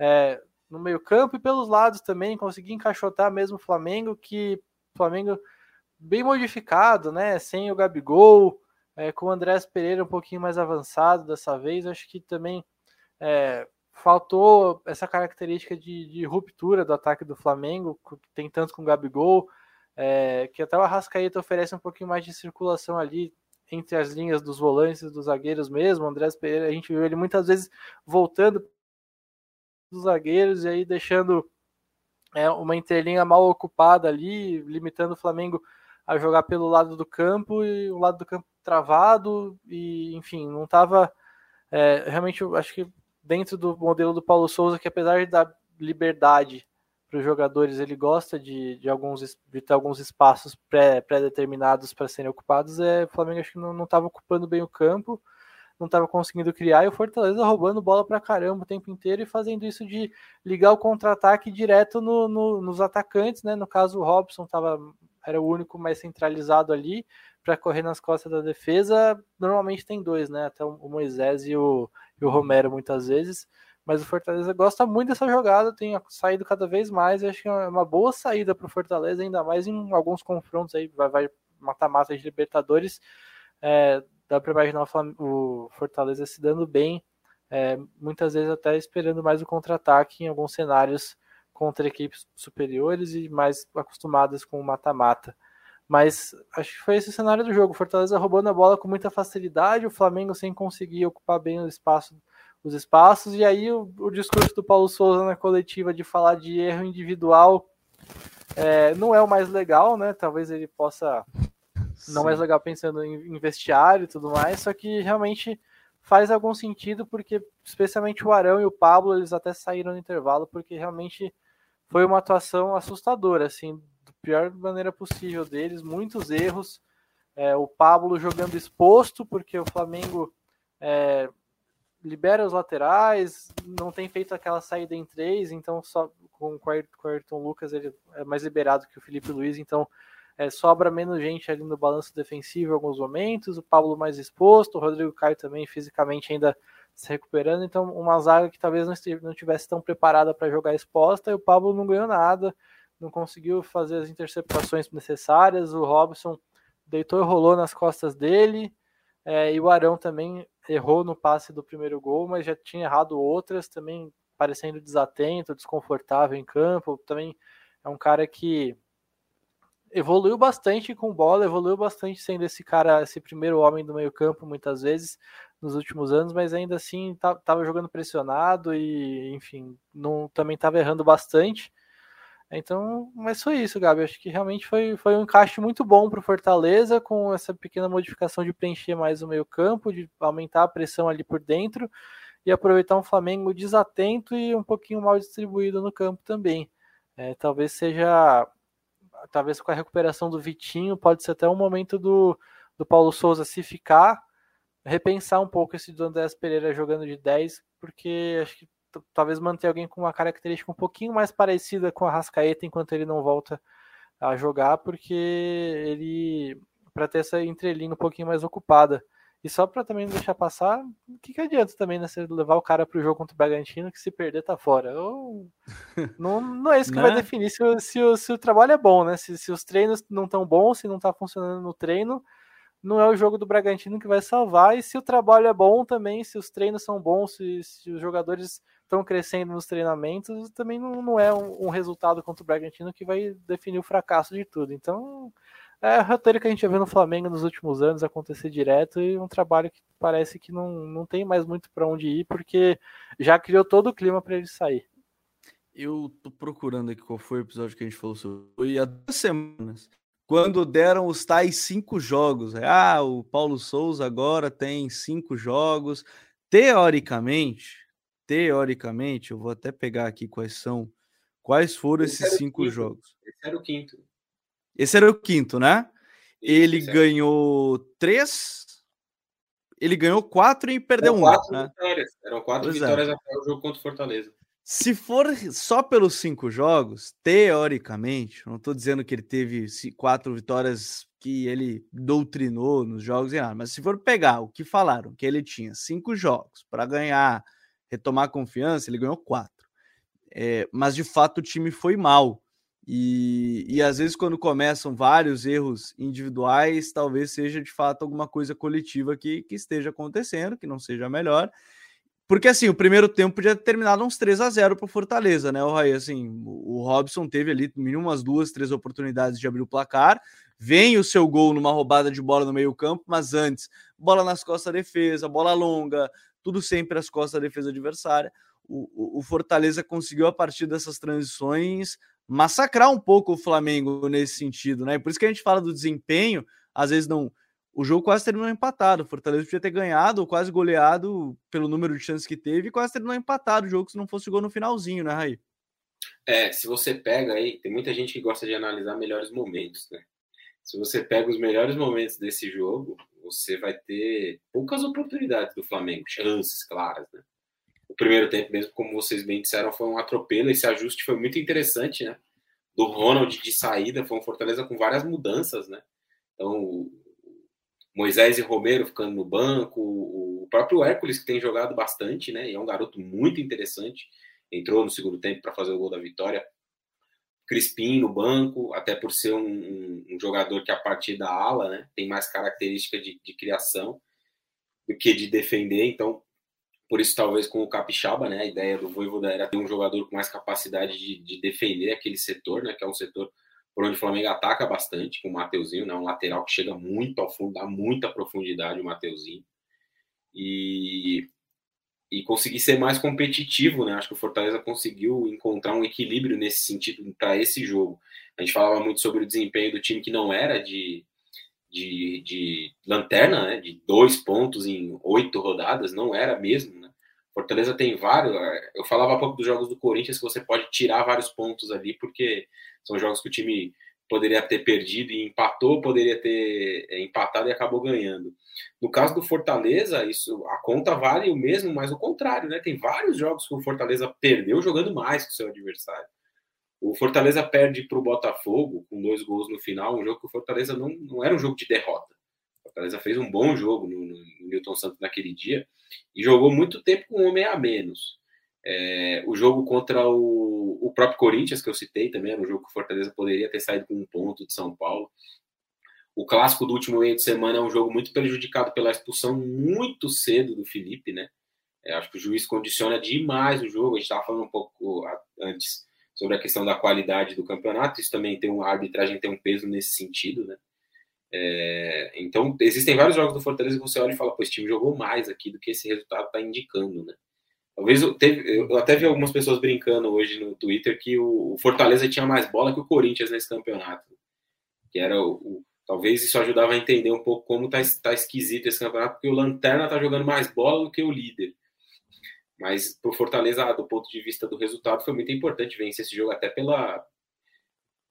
é, no meio-campo e pelos lados também, conseguir encaixotar mesmo o Flamengo, que Flamengo bem modificado, né? Sem o Gabigol, é, com o Andrés Pereira um pouquinho mais avançado dessa vez. Acho que também é, faltou essa característica de, de ruptura do ataque do Flamengo, que tem tanto com o Gabigol. É, que até o Arrascaeta oferece um pouquinho mais de circulação ali entre as linhas dos volantes e dos zagueiros mesmo. O Andrés Pereira, a gente viu ele muitas vezes voltando dos zagueiros e aí deixando é, uma entrelinha mal ocupada ali, limitando o Flamengo a jogar pelo lado do campo e o lado do campo travado e enfim, não estava é, realmente, acho que dentro do modelo do Paulo Souza, que apesar da liberdade os jogadores, ele gosta de, de, alguns, de ter alguns espaços pré, pré-determinados para serem ocupados. É, o Flamengo acho que não estava ocupando bem o campo, não estava conseguindo criar, e o Fortaleza roubando bola para caramba o tempo inteiro e fazendo isso de ligar o contra-ataque direto no, no, nos atacantes, né? No caso, o Robson tava, era o único mais centralizado ali para correr nas costas da defesa. Normalmente tem dois, né? Até o Moisés e o, e o Romero muitas vezes. Mas o Fortaleza gosta muito dessa jogada, tem saído cada vez mais, e acho que é uma boa saída para o Fortaleza, ainda mais em alguns confrontos aí, vai, vai mata-mata de Libertadores, é, dá para imaginar o Fortaleza se dando bem, é, muitas vezes até esperando mais o contra-ataque em alguns cenários contra equipes superiores e mais acostumadas com o mata-mata. Mas acho que foi esse o cenário do jogo, o Fortaleza roubando a bola com muita facilidade, o Flamengo sem conseguir ocupar bem o espaço, os espaços, e aí o, o discurso do Paulo Souza na coletiva de falar de erro individual é, não é o mais legal, né? Talvez ele possa... Sim. Não é mais legal pensando em, em vestiário e tudo mais, só que realmente faz algum sentido, porque especialmente o Arão e o Pablo, eles até saíram no intervalo, porque realmente foi uma atuação assustadora, assim, da pior maneira possível deles, muitos erros, é, o Pablo jogando exposto, porque o Flamengo... É, libera os laterais, não tem feito aquela saída em três, então só com o Ayrton Lucas ele é mais liberado que o Felipe Luiz, então É, sobra menos gente ali no balanço defensivo em alguns momentos, o Pablo mais exposto, o Rodrigo Caio também fisicamente ainda se recuperando, então uma zaga que talvez não estivesse, não tivesse tão preparada para jogar exposta, e o Pablo não ganhou nada, não conseguiu fazer as interceptações necessárias, o Robson deitou e rolou nas costas dele, é, e o Arão também errou no passe do primeiro gol, mas já tinha errado outras, também parecendo desatento, desconfortável em campo, também é um cara que evoluiu bastante com bola, evoluiu bastante sendo esse cara, esse primeiro homem do meio campo muitas vezes nos últimos anos, mas ainda assim estava jogando pressionado e, enfim, não, também estava errando bastante. Então, mas foi isso, Gabi, acho que realmente foi, foi um encaixe muito bom para o Fortaleza, com essa pequena modificação de preencher mais o meio campo, de aumentar a pressão ali por dentro, e aproveitar um Flamengo desatento e um pouquinho mal distribuído no campo também. É, talvez seja, talvez com a recuperação do Vitinho, pode ser até um momento do, do Paulo Souza, se ficar, repensar um pouco esse do Andrés Pereira jogando de dez, porque acho que t- talvez manter alguém com uma característica um pouquinho mais parecida com a Arrascaeta enquanto ele não volta a jogar, porque ele, para ter essa entrelinha um pouquinho mais ocupada. E só para também não deixar passar, o que, que adianta também, né? Você levar o cara para o jogo contra o Bragantino, que se perder tá fora. Ou... não, não é isso que né? vai definir se, se, se o trabalho é bom, né? Se, se os treinos não estão bons, se não está funcionando no treino, não é o jogo do Bragantino que vai salvar. E se o trabalho é bom também, se os treinos são bons, se, se os jogadores estão crescendo nos treinamentos, também não, não é um, um resultado contra o Bragantino que vai definir o fracasso de tudo. Então... é o roteiro que a gente já viu no Flamengo nos últimos anos acontecer direto, e um trabalho que parece que não, não tem mais muito para onde ir, porque já criou todo o clima para ele sair. Eu tô procurando aqui qual foi o episódio que a gente falou sobre. Foi há duas semanas, quando deram os tais cinco jogos. Ah, o Paulo Souza agora tem cinco jogos. Teoricamente, teoricamente, eu vou até pegar aqui quais são, quais foram esse esses cinco quinto. jogos. Esse era o quinto. Esse era o quinto, né? Ele certo. ganhou três, ele ganhou quatro e perdeu um. Né? Eram quatro pois vitórias é. até o jogo contra o Fortaleza. Se for só pelos cinco jogos, teoricamente, não estou dizendo que ele teve quatro vitórias que ele doutrinou nos jogos, mas se for pegar o que falaram, que ele tinha cinco jogos para ganhar, retomar a confiança, ele ganhou quatro. É, mas, de fato, o time foi mal. E, e às vezes quando começam vários erros individuais, talvez seja de fato alguma coisa coletiva que, que esteja acontecendo, que não seja melhor, porque assim, o primeiro tempo podia ter terminado uns três a zero para o Fortaleza, né, o Raí, assim, o Robson teve ali mínimo umas duas, três oportunidades de abrir o placar, vem o seu gol numa roubada de bola no meio campo, mas antes, bola nas costas da defesa, bola longa, tudo sempre às costas da defesa adversária, o, o, o Fortaleza conseguiu a partir dessas transições massacrar um pouco o Flamengo nesse sentido, né? Por isso que a gente fala do desempenho, às vezes não... O jogo quase terminou empatado, o Fortaleza podia ter ganhado ou quase goleado pelo número de chances que teve, e quase terminou empatado o jogo se não fosse o gol no finalzinho, né, Raí? É, se você pega aí, tem muita gente que gosta de analisar melhores momentos, né? Se você pega os melhores momentos desse jogo, você vai ter poucas oportunidades do Flamengo, chances claras, né? O primeiro tempo mesmo, como vocês bem disseram, foi um atropelo. Esse ajuste foi muito interessante, né? Do Ronald de saída, foi um Fortaleza com várias mudanças, né? Então, o Moisés e Romero ficando no banco, o próprio Hércules, que tem jogado bastante, né? E é um garoto muito interessante. Entrou no segundo tempo para fazer o gol da vitória. Crispim no banco, até por ser um, um, um jogador que, a partir da ala, né? Tem mais característica de, de criação do que de defender, então... Por isso, talvez, com o Capixaba, né? A ideia do Vojvoda era ter um jogador com mais capacidade de, de defender aquele setor, né? Que é um setor por onde o Flamengo ataca bastante, com o Mateuzinho, né? Um lateral que chega muito ao fundo, dá muita profundidade o Mateuzinho. E, e conseguir ser mais competitivo, né? Acho que o Fortaleza conseguiu encontrar um equilíbrio nesse sentido para esse jogo. A gente falava muito sobre o desempenho do time que não era de... De, de lanterna, né? De dois pontos em oito rodadas, não era mesmo, né? Fortaleza tem vários, eu falava há pouco dos jogos do Corinthians, que você pode tirar vários pontos ali, porque são jogos que o time poderia ter perdido e empatou, poderia ter empatado e acabou ganhando. No caso do Fortaleza, isso, a conta vale o mesmo, mas o contrário, né? Tem vários jogos que o Fortaleza perdeu jogando mais que o seu adversário. O Fortaleza perde para o Botafogo com dois gols no final, um jogo que o Fortaleza não, não era um jogo de derrota. O Fortaleza fez um bom jogo no, no, no Newton Santos naquele dia e jogou muito tempo com um homem a menos. É, o jogo contra o, o próprio Corinthians, que eu citei também, era um jogo que o Fortaleza poderia ter saído com um ponto de São Paulo. O clássico do último meio de semana é um jogo muito prejudicado pela expulsão muito cedo do Felipe, né? É, acho que o juiz condiciona demais o jogo. A gente estava falando um pouco antes sobre a questão da qualidade do campeonato. Isso também tem uma arbitragem, tem um peso nesse sentido, né? É, então, existem vários jogos do Fortaleza que você olha e fala, pô, esse time jogou mais aqui do que esse resultado está indicando, né? Talvez eu, teve, eu até vi algumas pessoas brincando hoje no Twitter que o, o Fortaleza tinha mais bola que o Corinthians nesse campeonato. Que era o, o, talvez isso ajudava a entender um pouco como está tá esquisito esse campeonato, porque o Lanterna está jogando mais bola do que o líder. Mas para o Fortaleza, do ponto de vista do resultado, foi muito importante vencer esse jogo, até pela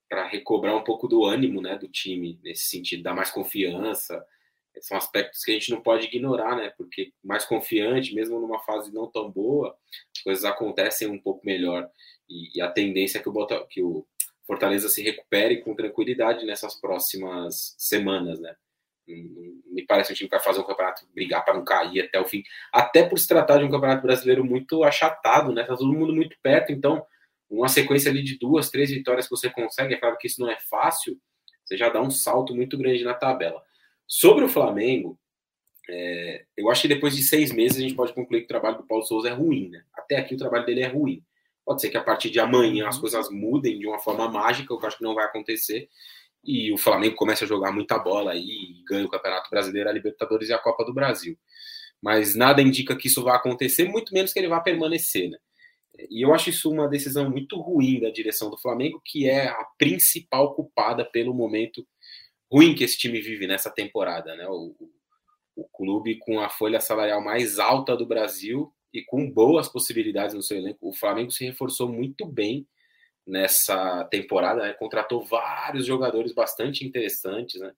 para recobrar um pouco do ânimo, né, do time, nesse sentido, dar mais confiança. São aspectos que a gente não pode ignorar, né? Porque mais confiante, mesmo numa fase não tão boa, as coisas acontecem um pouco melhor. E, e a tendência é que o, Bota, que o Fortaleza se recupere com tranquilidade nessas próximas semanas, né? Me parece um time que vai fazer um campeonato, brigar para não cair até o fim. Até por se tratar de um campeonato brasileiro muito achatado, né? Tá todo mundo muito perto, então uma sequência ali de duas, três vitórias que você consegue, é claro que isso não é fácil, você já dá um salto muito grande na tabela. Sobre o Flamengo, é, eu acho que depois de seis meses a gente pode concluir que o trabalho do Paulo Souza é ruim, né? Até aqui o trabalho dele é ruim. Pode ser que a partir de amanhã as coisas mudem de uma forma mágica, o que eu acho que não vai acontecer, e o Flamengo começa a jogar muita bola aí, e ganha o Campeonato Brasileiro, a Libertadores e a Copa do Brasil. Mas nada indica que isso vá acontecer, muito menos que ele vá permanecer, né? E eu acho isso uma decisão muito ruim da direção do Flamengo, que é a principal culpada pelo momento ruim que esse time vive nessa temporada, né? O, o, o clube com a folha salarial mais alta do Brasil e com boas possibilidades no seu elenco. O Flamengo se reforçou muito bem nessa temporada, né? Contratou vários jogadores bastante interessantes, né?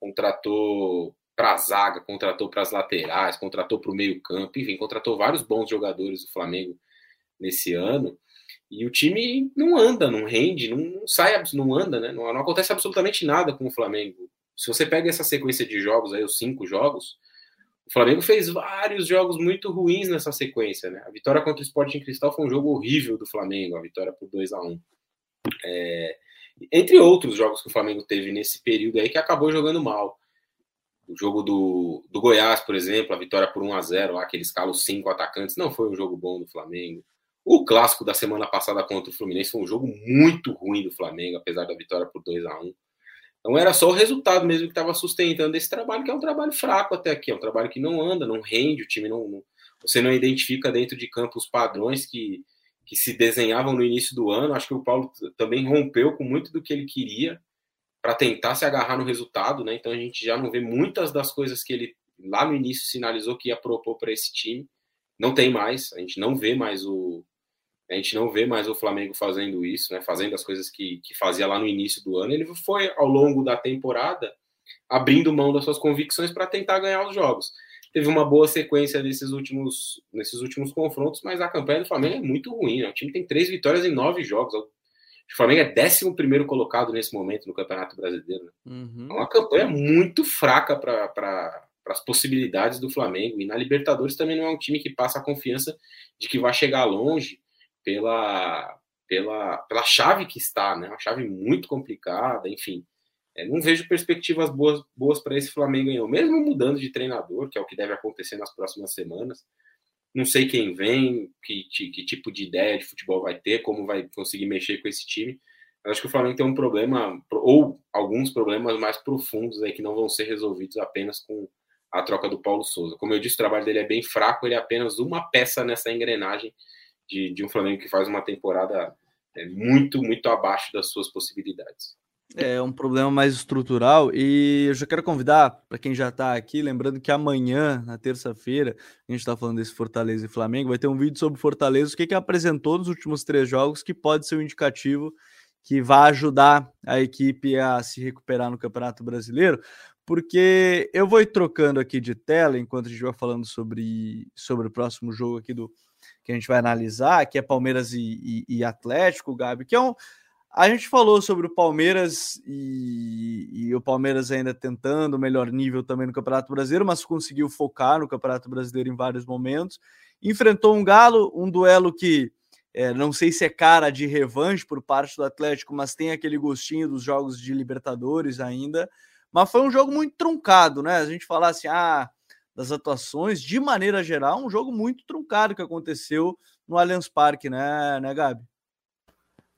Contratou para a zaga, contratou para as laterais, contratou para o meio-campo, enfim, contratou vários bons jogadores do Flamengo nesse ano. E o time não anda, não rende, não, não sai, não anda, né? Não, não acontece absolutamente nada com o Flamengo. Se você pega essa sequência de jogos, aí os cinco jogos, o Flamengo fez vários jogos muito ruins nessa sequência, né? A vitória contra o Sporting Cristal foi um jogo horrível do Flamengo, a vitória por dois a um. É, entre outros jogos que o Flamengo teve nesse período aí, que acabou jogando mal. O jogo do, do Goiás, por exemplo, a vitória por um a zero, lá que ele escala os cinco atacantes, não foi um jogo bom do Flamengo. O clássico da semana passada contra o Fluminense foi um jogo muito ruim do Flamengo, apesar da vitória por dois a um. Então era só o resultado mesmo que estava sustentando esse trabalho, que é um trabalho fraco até aqui, é um trabalho que não anda, não rende, o time não, não você não identifica dentro de campo os padrões que, que se desenhavam no início do ano. Acho que o Paulo também rompeu com muito do que ele queria para tentar se agarrar no resultado, né? Então a gente já não vê muitas das coisas que ele lá no início sinalizou que ia propor para esse time. Não tem mais, a gente não vê mais o A gente não vê mais o Flamengo fazendo isso, né? Fazendo as coisas que, que fazia lá no início do ano. Ele foi, ao longo da temporada, abrindo mão das suas convicções para tentar ganhar os jogos. Teve uma boa sequência nesses últimos, nesses últimos confrontos, mas a campanha do Flamengo é muito ruim, né? O time tem três vitórias em nove jogos. O Flamengo é décimo primeiro colocado nesse momento no Campeonato Brasileiro, né? Uhum. É uma campanha muito fraca para... pra... para as possibilidades do Flamengo, e na Libertadores também não é um time que passa a confiança de que vai chegar longe pela, pela, pela chave que está, né? Uma chave muito complicada, enfim. É, não vejo perspectivas boas, boas para esse Flamengo, hein? Mesmo mudando de treinador, que é o que deve acontecer nas próximas semanas. Não sei quem vem, que, que tipo de ideia de futebol vai ter, como vai conseguir mexer com esse time. Eu acho que o Flamengo tem um problema, ou alguns problemas mais profundos aí que não vão ser resolvidos apenas com a troca do Paulo Souza. Como eu disse, o trabalho dele é bem fraco, ele é apenas uma peça nessa engrenagem de, de um Flamengo que faz uma temporada é, muito, muito abaixo das suas possibilidades. É um problema mais estrutural, e eu já quero convidar, para quem já está aqui, lembrando que amanhã, na terça-feira, a gente está falando desse Fortaleza e Flamengo, vai ter um vídeo sobre o Fortaleza, o que, que apresentou nos últimos três jogos, que pode ser um indicativo que vai ajudar a equipe a se recuperar no Campeonato Brasileiro. Porque eu vou ir trocando aqui de tela enquanto a gente vai falando sobre, sobre o próximo jogo aqui do que a gente vai analisar, que é Palmeiras e, e, e Atlético, Gabi, que é um... A gente falou sobre o Palmeiras e, e o Palmeiras ainda tentando o melhor nível também no Campeonato Brasileiro, mas conseguiu focar no Campeonato Brasileiro em vários momentos. Enfrentou um Galo, um duelo que é, não sei se é cara de revanche por parte do Atlético, mas tem aquele gostinho dos jogos de Libertadores ainda. Mas foi um jogo muito truncado, né? A gente falar assim, ah, das atuações, de maneira geral, um jogo muito truncado que aconteceu no Allianz Parque, né, né Gabi?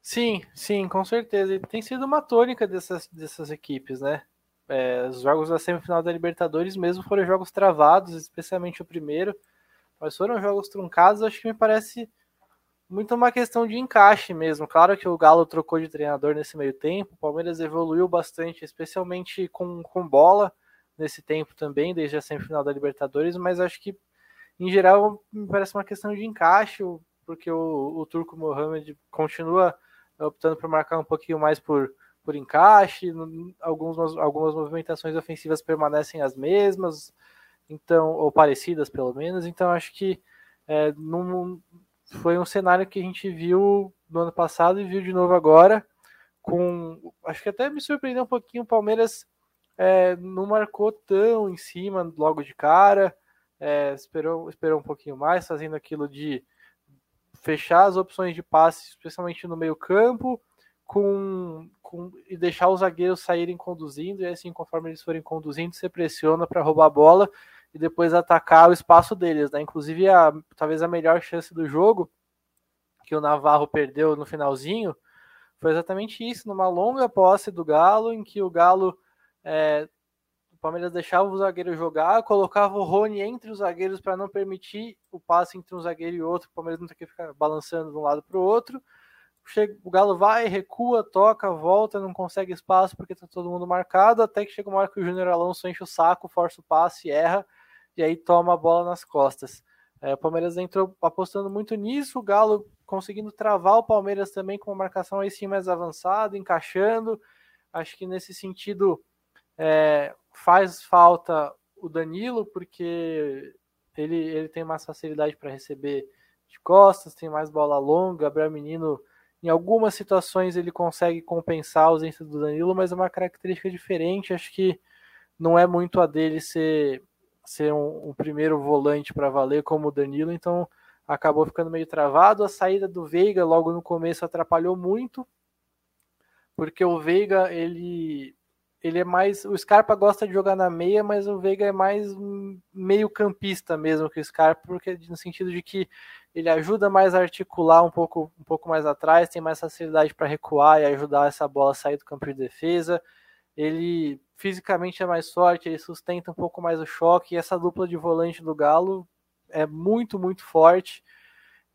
Sim, sim, com certeza. E tem sido uma tônica dessas, dessas equipes, né? É, os jogos da semifinal da Libertadores mesmo foram jogos travados, especialmente o primeiro, mas foram jogos truncados. Acho que me parece muito uma questão de encaixe mesmo. Claro que o Galo trocou de treinador nesse meio tempo, o Palmeiras evoluiu bastante, especialmente com, com bola nesse tempo também, desde a semifinal da Libertadores, mas acho que, em geral, me parece uma questão de encaixe, porque o, o Turco Mohamed continua optando por marcar um pouquinho mais por, por encaixe, algumas, algumas movimentações ofensivas permanecem as mesmas, então, ou parecidas pelo menos, então acho que é, num, foi um cenário que a gente viu no ano passado e viu de novo agora, com, acho que até me surpreendeu um pouquinho, o Palmeiras é, não marcou tão em cima logo de cara, é, esperou, esperou um pouquinho mais, fazendo aquilo de fechar as opções de passe, especialmente no meio campo, com, com, e deixar os zagueiros saírem conduzindo, e assim, conforme eles forem conduzindo, você pressiona para roubar a bola e depois atacar o espaço deles, né? Inclusive, a, talvez a melhor chance do jogo, que o Navarro perdeu no finalzinho, foi exatamente isso, numa longa posse do Galo, em que o Galo, é, o Palmeiras deixava o zagueiro jogar, colocava o Rony entre os zagueiros para não permitir o passe entre um zagueiro e outro, o Palmeiras não tem que ficar balançando de um lado para o outro, chega, o Galo vai, recua, toca, volta, não consegue espaço porque está todo mundo marcado, até que chega uma hora que o Júnior Alonso enche o saco, força o passe, erra, e aí toma a bola nas costas. É, o Palmeiras entrou apostando muito nisso, o Galo conseguindo travar o Palmeiras também com uma marcação aí sim mais avançada, encaixando, acho que nesse sentido... É, faz falta o Danilo, porque ele, ele tem mais facilidade para receber de costas, tem mais bola longa, Gabriel Menino, em algumas situações ele consegue compensar a ausência do Danilo, mas é uma característica diferente, acho que não é muito a dele ser, ser um, um primeiro volante para valer como o Danilo, então acabou ficando meio travado, a saída do Veiga logo no começo atrapalhou muito, porque o Veiga, ele... Ele é mais. O Scarpa gosta de jogar na meia, mas o Veiga é mais meio-campista mesmo que o Scarpa, porque no sentido de que ele ajuda mais a articular um pouco, um pouco mais atrás, tem mais facilidade para recuar e ajudar essa bola a sair do campo de defesa. Ele fisicamente é mais forte, ele sustenta um pouco mais o choque, e essa dupla de volante do Galo é muito, muito forte.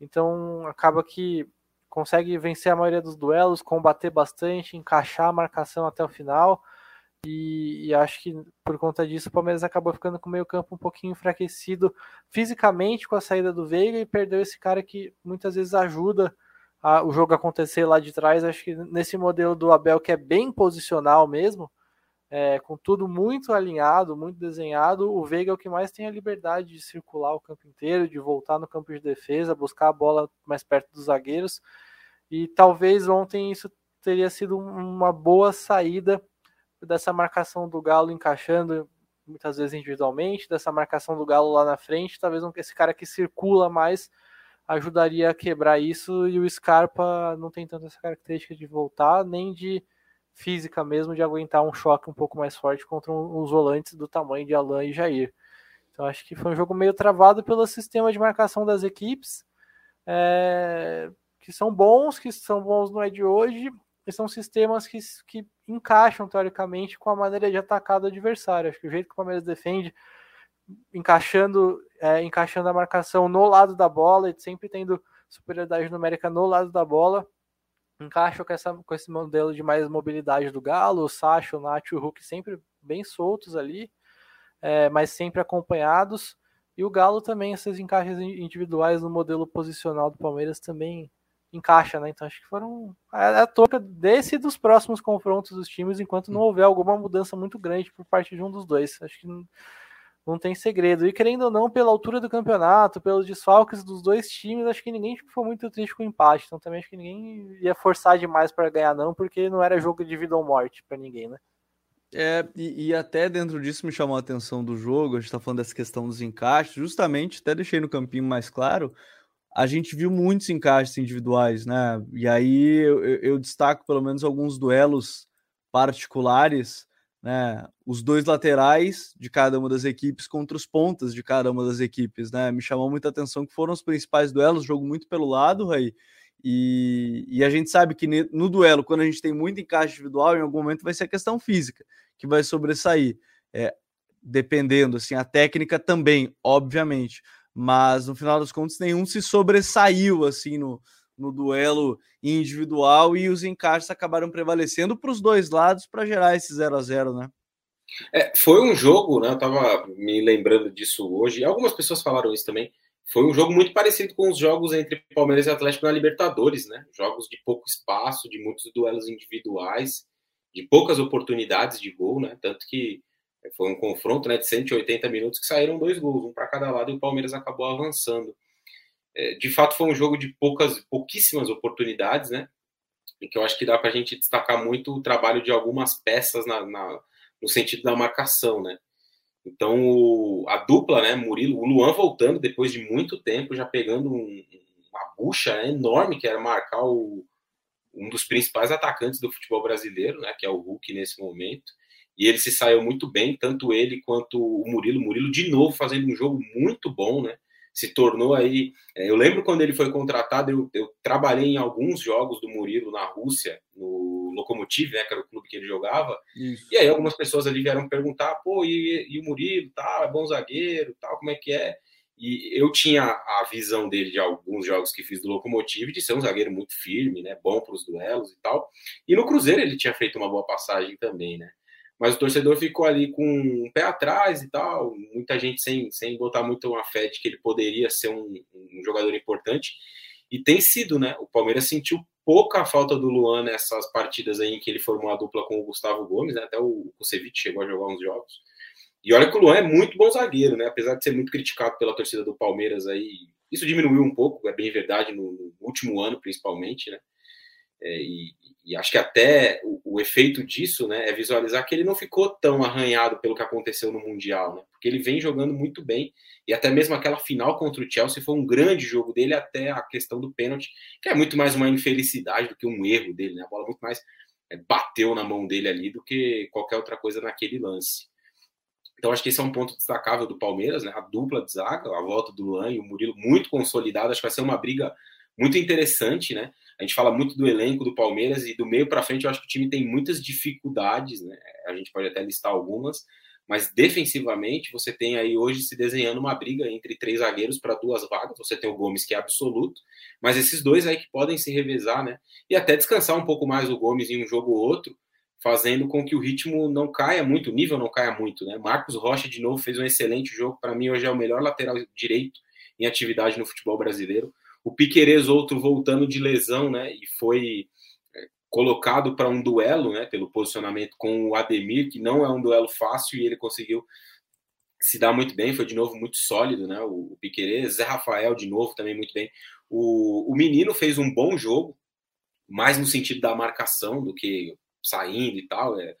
Então acaba que consegue vencer a maioria dos duelos, combater bastante, encaixar a marcação até o final. E, e acho que por conta disso o Palmeiras acabou ficando com o meio campo um pouquinho enfraquecido fisicamente com a saída do Veiga e perdeu esse cara que muitas vezes ajuda a, o jogo acontecer lá de trás. Acho que nesse modelo do Abel, que é bem posicional mesmo, é, com tudo muito alinhado, muito desenhado, o Veiga é o que mais tem a liberdade de circular o campo inteiro, de voltar no campo de defesa, buscar a bola mais perto dos zagueiros, e talvez ontem isso teria sido uma boa saída dessa marcação do Galo encaixando muitas vezes individualmente, dessa marcação do Galo lá na frente, talvez esse cara que circula mais ajudaria a quebrar isso, e o Scarpa não tem tanto essa característica de voltar, nem de física mesmo, de aguentar um choque um pouco mais forte contra uns volantes do tamanho de Alain e Jair. Então acho que foi um jogo meio travado pelo sistema de marcação das equipes, é, que são bons, que são bons não é de hoje, são sistemas que, que encaixam teoricamente com a maneira de atacar do adversário. Acho que o jeito que o Palmeiras defende, encaixando, é, encaixando a marcação no lado da bola e sempre tendo superioridade numérica no lado da bola, encaixa com, essa, com esse modelo de mais mobilidade do Galo, o Sacha, o Nath e o Hulk sempre bem soltos ali, é, mas sempre acompanhados, e o Galo também, esses encaixes individuais no modelo posicional do Palmeiras também encaixa, né? Então acho que foram a, a toca desse e dos próximos confrontos dos times, enquanto não houver alguma mudança muito grande por parte de um dos dois. Acho que não, não tem segredo. E querendo ou não, pela altura do campeonato, pelos desfalques dos dois times, acho que ninguém ficou muito triste com o empate. Então também acho que ninguém ia forçar demais para ganhar não, porque não era jogo de vida ou morte para ninguém, né? É, e, e até dentro disso me chamou a atenção do jogo, a gente tá falando dessa questão dos encaixes, justamente, até deixei no campinho mais claro, a gente viu muitos encaixes individuais, né? E aí eu, eu destaco pelo menos alguns duelos particulares, né? Os dois laterais de cada uma das equipes contra os pontas de cada uma das equipes, né? Me chamou muita atenção que foram os principais duelos, jogo muito pelo lado, Raí. E, e a gente sabe que no duelo, quando a gente tem muito encaixe individual, em algum momento vai ser a questão física que vai sobressair, é, dependendo, assim, a técnica também, obviamente, mas no final das contas nenhum se sobressaiu assim no, no duelo individual e os encaixes acabaram prevalecendo para os dois lados para gerar esse zero a zero, né? É, foi um jogo, né? Eu tava me lembrando disso hoje, algumas pessoas falaram isso também. Foi um jogo muito parecido com os jogos entre Palmeiras e Atlético na Libertadores, né? Jogos de pouco espaço, de muitos duelos individuais, de poucas oportunidades de gol, né? Tanto que foi um confronto, né, de cento e oitenta minutos que saíram dois gols, um para cada lado, e o Palmeiras acabou avançando. De fato, foi um jogo de poucas, pouquíssimas oportunidades, né? E que eu acho que dá para a gente destacar muito o trabalho de algumas peças na, na, no sentido da marcação, né? Então, o, a dupla, né, Murilo, o Luan voltando depois de muito tempo, já pegando um, uma bucha enorme, que era marcar o, um dos principais atacantes do futebol brasileiro, né, que é o Hulk nesse momento, e ele se saiu muito bem, tanto ele quanto o Murilo, Murilo de novo fazendo um jogo muito bom, né, se tornou aí, eu lembro quando ele foi contratado, eu, eu trabalhei em alguns jogos do Murilo na Rússia, no Lokomotiv, né, que era o clube que ele jogava. Isso. E aí algumas pessoas ali vieram perguntar, pô, e, e o Murilo, tal, é bom zagueiro, tal, como é que é? E eu tinha a visão dele de alguns jogos que fiz do Lokomotiv, de ser um zagueiro muito firme, né, bom para os duelos e tal, e no Cruzeiro ele tinha feito uma boa passagem também, né, mas o torcedor ficou ali com um pé atrás e tal, muita gente sem, sem botar muito uma fé de que ele poderia ser um, um jogador importante, e tem sido, né, o Palmeiras sentiu pouca falta do Luan nessas partidas aí em que ele formou a dupla com o Gustavo Gomes, né? Até o Kusevich chegou a jogar uns jogos. E olha que o Luan é muito bom zagueiro, né? Apesar de ser muito criticado pela torcida do Palmeiras aí, isso diminuiu um pouco, é bem verdade, no, no último ano principalmente, né? É, e, e acho que até o, o efeito disso, né, é visualizar que ele não ficou tão arranhado pelo que aconteceu no Mundial, né? Porque ele vem jogando muito bem, e até mesmo aquela final contra o Chelsea foi um grande jogo dele, até a questão do pênalti, que é muito mais uma infelicidade do que um erro dele, né? A bola muito mais é, bateu na mão dele ali do que qualquer outra coisa naquele lance. Então acho que esse é um ponto destacável do Palmeiras, né? A dupla de zaga, a volta do Luan e o Murilo muito consolidado, acho que vai ser uma briga muito interessante, né? A gente fala muito do elenco do Palmeiras e do meio para frente eu acho que o time tem muitas dificuldades, né? A gente pode até listar algumas, mas defensivamente você tem aí hoje se desenhando uma briga entre três zagueiros para duas vagas, você tem o Gomes que é absoluto, mas esses dois aí que podem se revezar, né? E até descansar um pouco mais o Gomes em um jogo ou outro, fazendo com que o ritmo não caia muito, o nível não caia muito, né? Marcos Rocha de novo fez um excelente jogo, para mim hoje é o melhor lateral direito em atividade no futebol brasileiro. O Piquerez, outro, voltando de lesão, né, e foi colocado para um duelo, né, pelo posicionamento com o Ademir, que não é um duelo fácil, e ele conseguiu se dar muito bem, foi de novo muito sólido, né, o Piquerez. Zé Rafael, de novo, também muito bem. O, o menino fez um bom jogo, mais no sentido da marcação do que saindo e tal, é,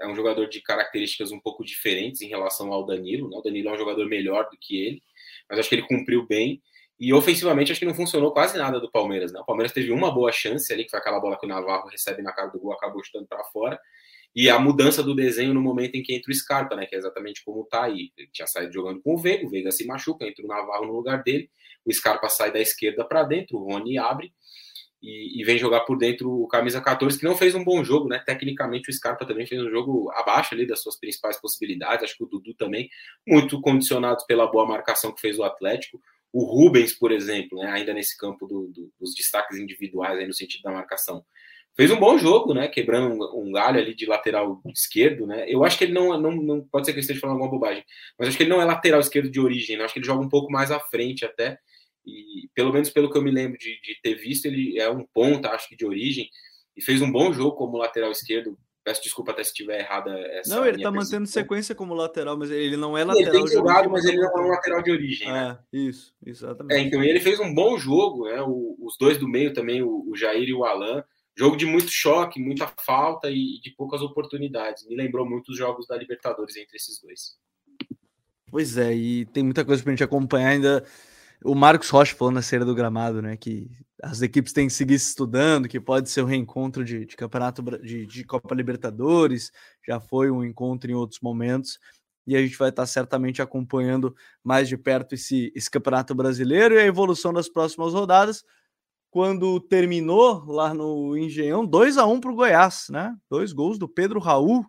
é um jogador de características um pouco diferentes em relação ao Danilo, né, o Danilo é um jogador melhor do que ele, mas acho que ele cumpriu bem. E ofensivamente acho que não funcionou quase nada do Palmeiras, né? O Palmeiras teve uma boa chance ali, que foi aquela bola que o Navarro recebe na cara do gol, acabou chutando para fora. E a mudança do desenho no momento em que entra o Scarpa, né? Que é exatamente como tá aí. Ele tinha saído jogando com o Veiga, o Veiga se machuca, entra o Navarro no lugar dele. O Scarpa sai da esquerda para dentro, o Rony abre e, e vem jogar por dentro o camisa catorze, que não fez um bom jogo, né? Tecnicamente o Scarpa também fez um jogo abaixo ali das suas principais possibilidades. Acho que o Dudu também, muito condicionado pela boa marcação que fez o Atlético. O Rubens, por exemplo, né, ainda nesse campo do, do, dos destaques individuais aí no sentido da marcação, fez um bom jogo, né, quebrando um, um galho ali de lateral esquerdo, né? Eu acho que ele não, não, não pode ser que eu esteja falando alguma bobagem, mas acho que ele não é lateral esquerdo de origem, né? Acho que ele joga um pouco mais à frente até, e pelo menos pelo que eu me lembro de, de ter visto, ele é um ponta, acho que de origem, e fez um bom jogo como lateral esquerdo, Peço desculpa até se estiver errada essa. Não, ele tá mantendo sequência como lateral, mas ele não é lateral. Ele tem jogado, mas ele não é um lateral de origem, né? Ah, isso, exatamente. É, então ele fez um bom jogo, né? O, os dois do meio também, o, o Jair e o Alan. Jogo de muito choque, muita falta e de poucas oportunidades. Me lembrou muito os jogos da Libertadores entre esses dois. Pois é, e tem muita coisa pra gente acompanhar ainda. O Marcos Rocha falou na Cera do Gramado, né, que as equipes têm que seguir se estudando, que pode ser um reencontro de, de campeonato de, de Copa Libertadores, já foi um encontro em outros momentos, e a gente vai estar certamente acompanhando mais de perto esse, esse Campeonato Brasileiro e a evolução das próximas rodadas. Quando terminou lá no Engenhão, dois a um para o Goiás, né? Dois gols do Pedro Raul,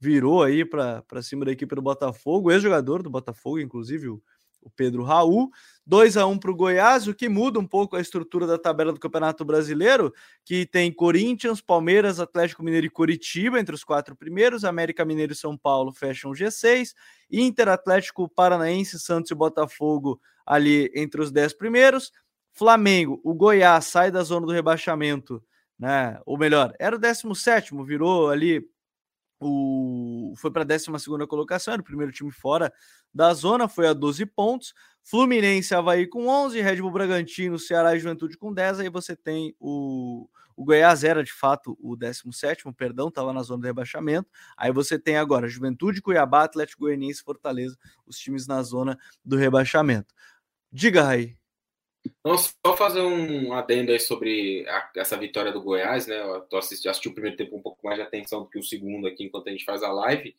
virou aí para cima da equipe do Botafogo, ex-jogador do Botafogo, inclusive o o Pedro Raul, dois a um para o Goiás, o que muda um pouco a estrutura da tabela do Campeonato Brasileiro, que tem Corinthians, Palmeiras, Atlético Mineiro e Coritiba entre os quatro primeiros, América Mineiro e São Paulo fecham o G seis, Inter, Atlético Paranaense, Santos e Botafogo ali entre os dez primeiros, Flamengo, o Goiás sai da zona do rebaixamento, né? Ou melhor, era o décimo sétimo, virou ali, o... foi para a décima segunda colocação, era o primeiro time fora da zona, foi a doze pontos, Fluminense, Avaí com onze, Red Bull Bragantino, Ceará e Juventude com dez, aí você tem o, o Goiás era de fato o décimo sétimo, perdão, estava na zona de rebaixamento, aí você tem agora Juventude, Cuiabá, Atlético Goianiense, Fortaleza, os times na zona do rebaixamento. Diga, Raí. Não, só fazer um adendo aí sobre a, essa vitória do Goiás, né, eu tô assisti, assisti o primeiro tempo com um pouco mais de atenção do que o segundo aqui enquanto a gente faz a live,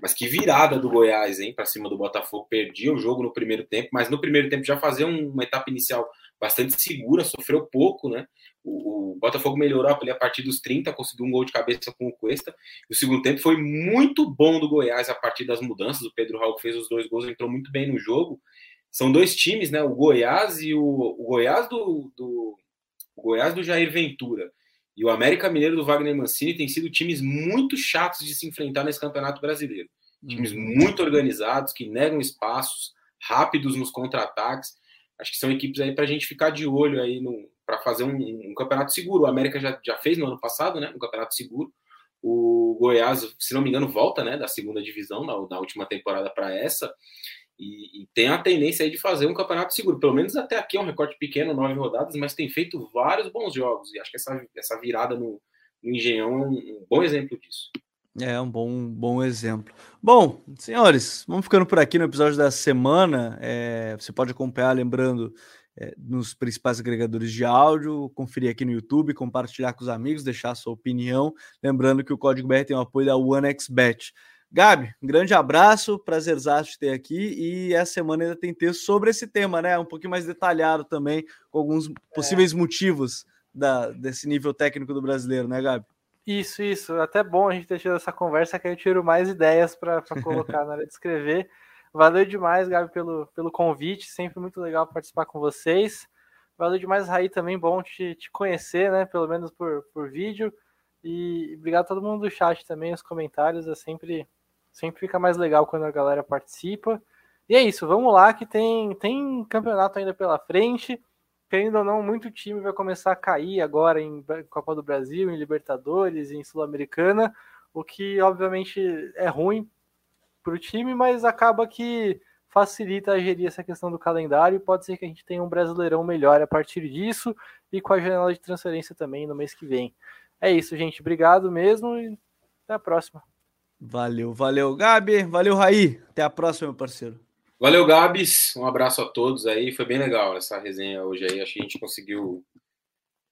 mas que virada do Goiás, hein, para cima do Botafogo, perdia o jogo no primeiro tempo, mas no primeiro tempo já fazia uma etapa inicial bastante segura, sofreu pouco, né, o, o Botafogo melhorou ali a partir dos trinta, conseguiu um gol de cabeça com o Cuesta, e o segundo tempo foi muito bom do Goiás a partir das mudanças, o Pedro Raul fez os dois gols, entrou muito bem no jogo, são dois times, né, o Goiás e o, o Goiás do, do o Goiás do Jair Ventura e o América Mineiro do Wagner Mancini têm sido times muito chatos de se enfrentar nesse Campeonato Brasileiro. Times muito organizados, que negam espaços, rápidos nos contra-ataques. Acho que são equipes aí para a gente ficar de olho aí para fazer um, um campeonato seguro. O América já, já fez no ano passado, né, um campeonato seguro. O Goiás, se não me engano, volta, né, da segunda divisão, na, na última temporada para essa. E, e tem a tendência aí de fazer um campeonato seguro, pelo menos até aqui é um recorte pequeno, nove rodadas, mas tem feito vários bons jogos, e acho que essa, essa virada no, no Engenhão é um, um bom exemplo disso. É, um bom, um bom exemplo. Bom, senhores, vamos ficando por aqui no episódio da semana, é, você pode acompanhar, lembrando, é, nos principais agregadores de áudio, conferir aqui no YouTube, compartilhar com os amigos, deixar a sua opinião, lembrando que o Código B R tem o apoio da OnexBet. Gabi, um grande abraço, prazerzaço de ter aqui, e essa semana ainda tem texto sobre esse tema, né? Um pouquinho mais detalhado também, com alguns possíveis é. motivos da, desse nível técnico do brasileiro, né, Gabi? Isso, isso. Até bom a gente ter tido essa conversa, que aí eu tiro mais ideias para colocar na hora de escrever. Valeu demais, Gabi, pelo, pelo convite, sempre muito legal participar com vocês. Valeu demais, Raí, também bom te, te conhecer, né? Pelo menos por, por vídeo. E obrigado a todo mundo do chat também, os comentários, é sempre... Sempre fica mais legal quando a galera participa. E é isso, vamos lá que tem, tem campeonato ainda pela frente. Querendo ou não, muito time vai começar a cair agora em Copa do Brasil, em Libertadores, em Sul-Americana. O que, obviamente, é ruim para o time, mas acaba que facilita a gerir essa questão do calendário. E pode ser que a gente tenha um Brasileirão melhor a partir disso e com a janela de transferência também no mês que vem. É isso, gente. Obrigado mesmo e até a próxima. Valeu, valeu, Gabi, valeu, Raí, até a próxima, meu parceiro. Valeu, Gabs, um abraço a todos aí, foi bem legal essa resenha hoje aí, acho que a gente conseguiu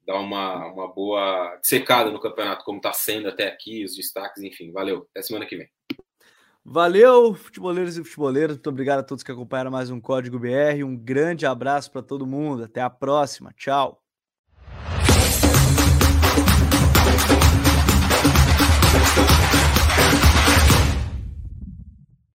dar uma, uma boa secada no campeonato, como tá sendo até aqui, os destaques, enfim, valeu, até semana que vem. Valeu, futeboleiros e futeboleiras, muito obrigado a todos que acompanharam mais um Código B R, um grande abraço para todo mundo, até a próxima, tchau.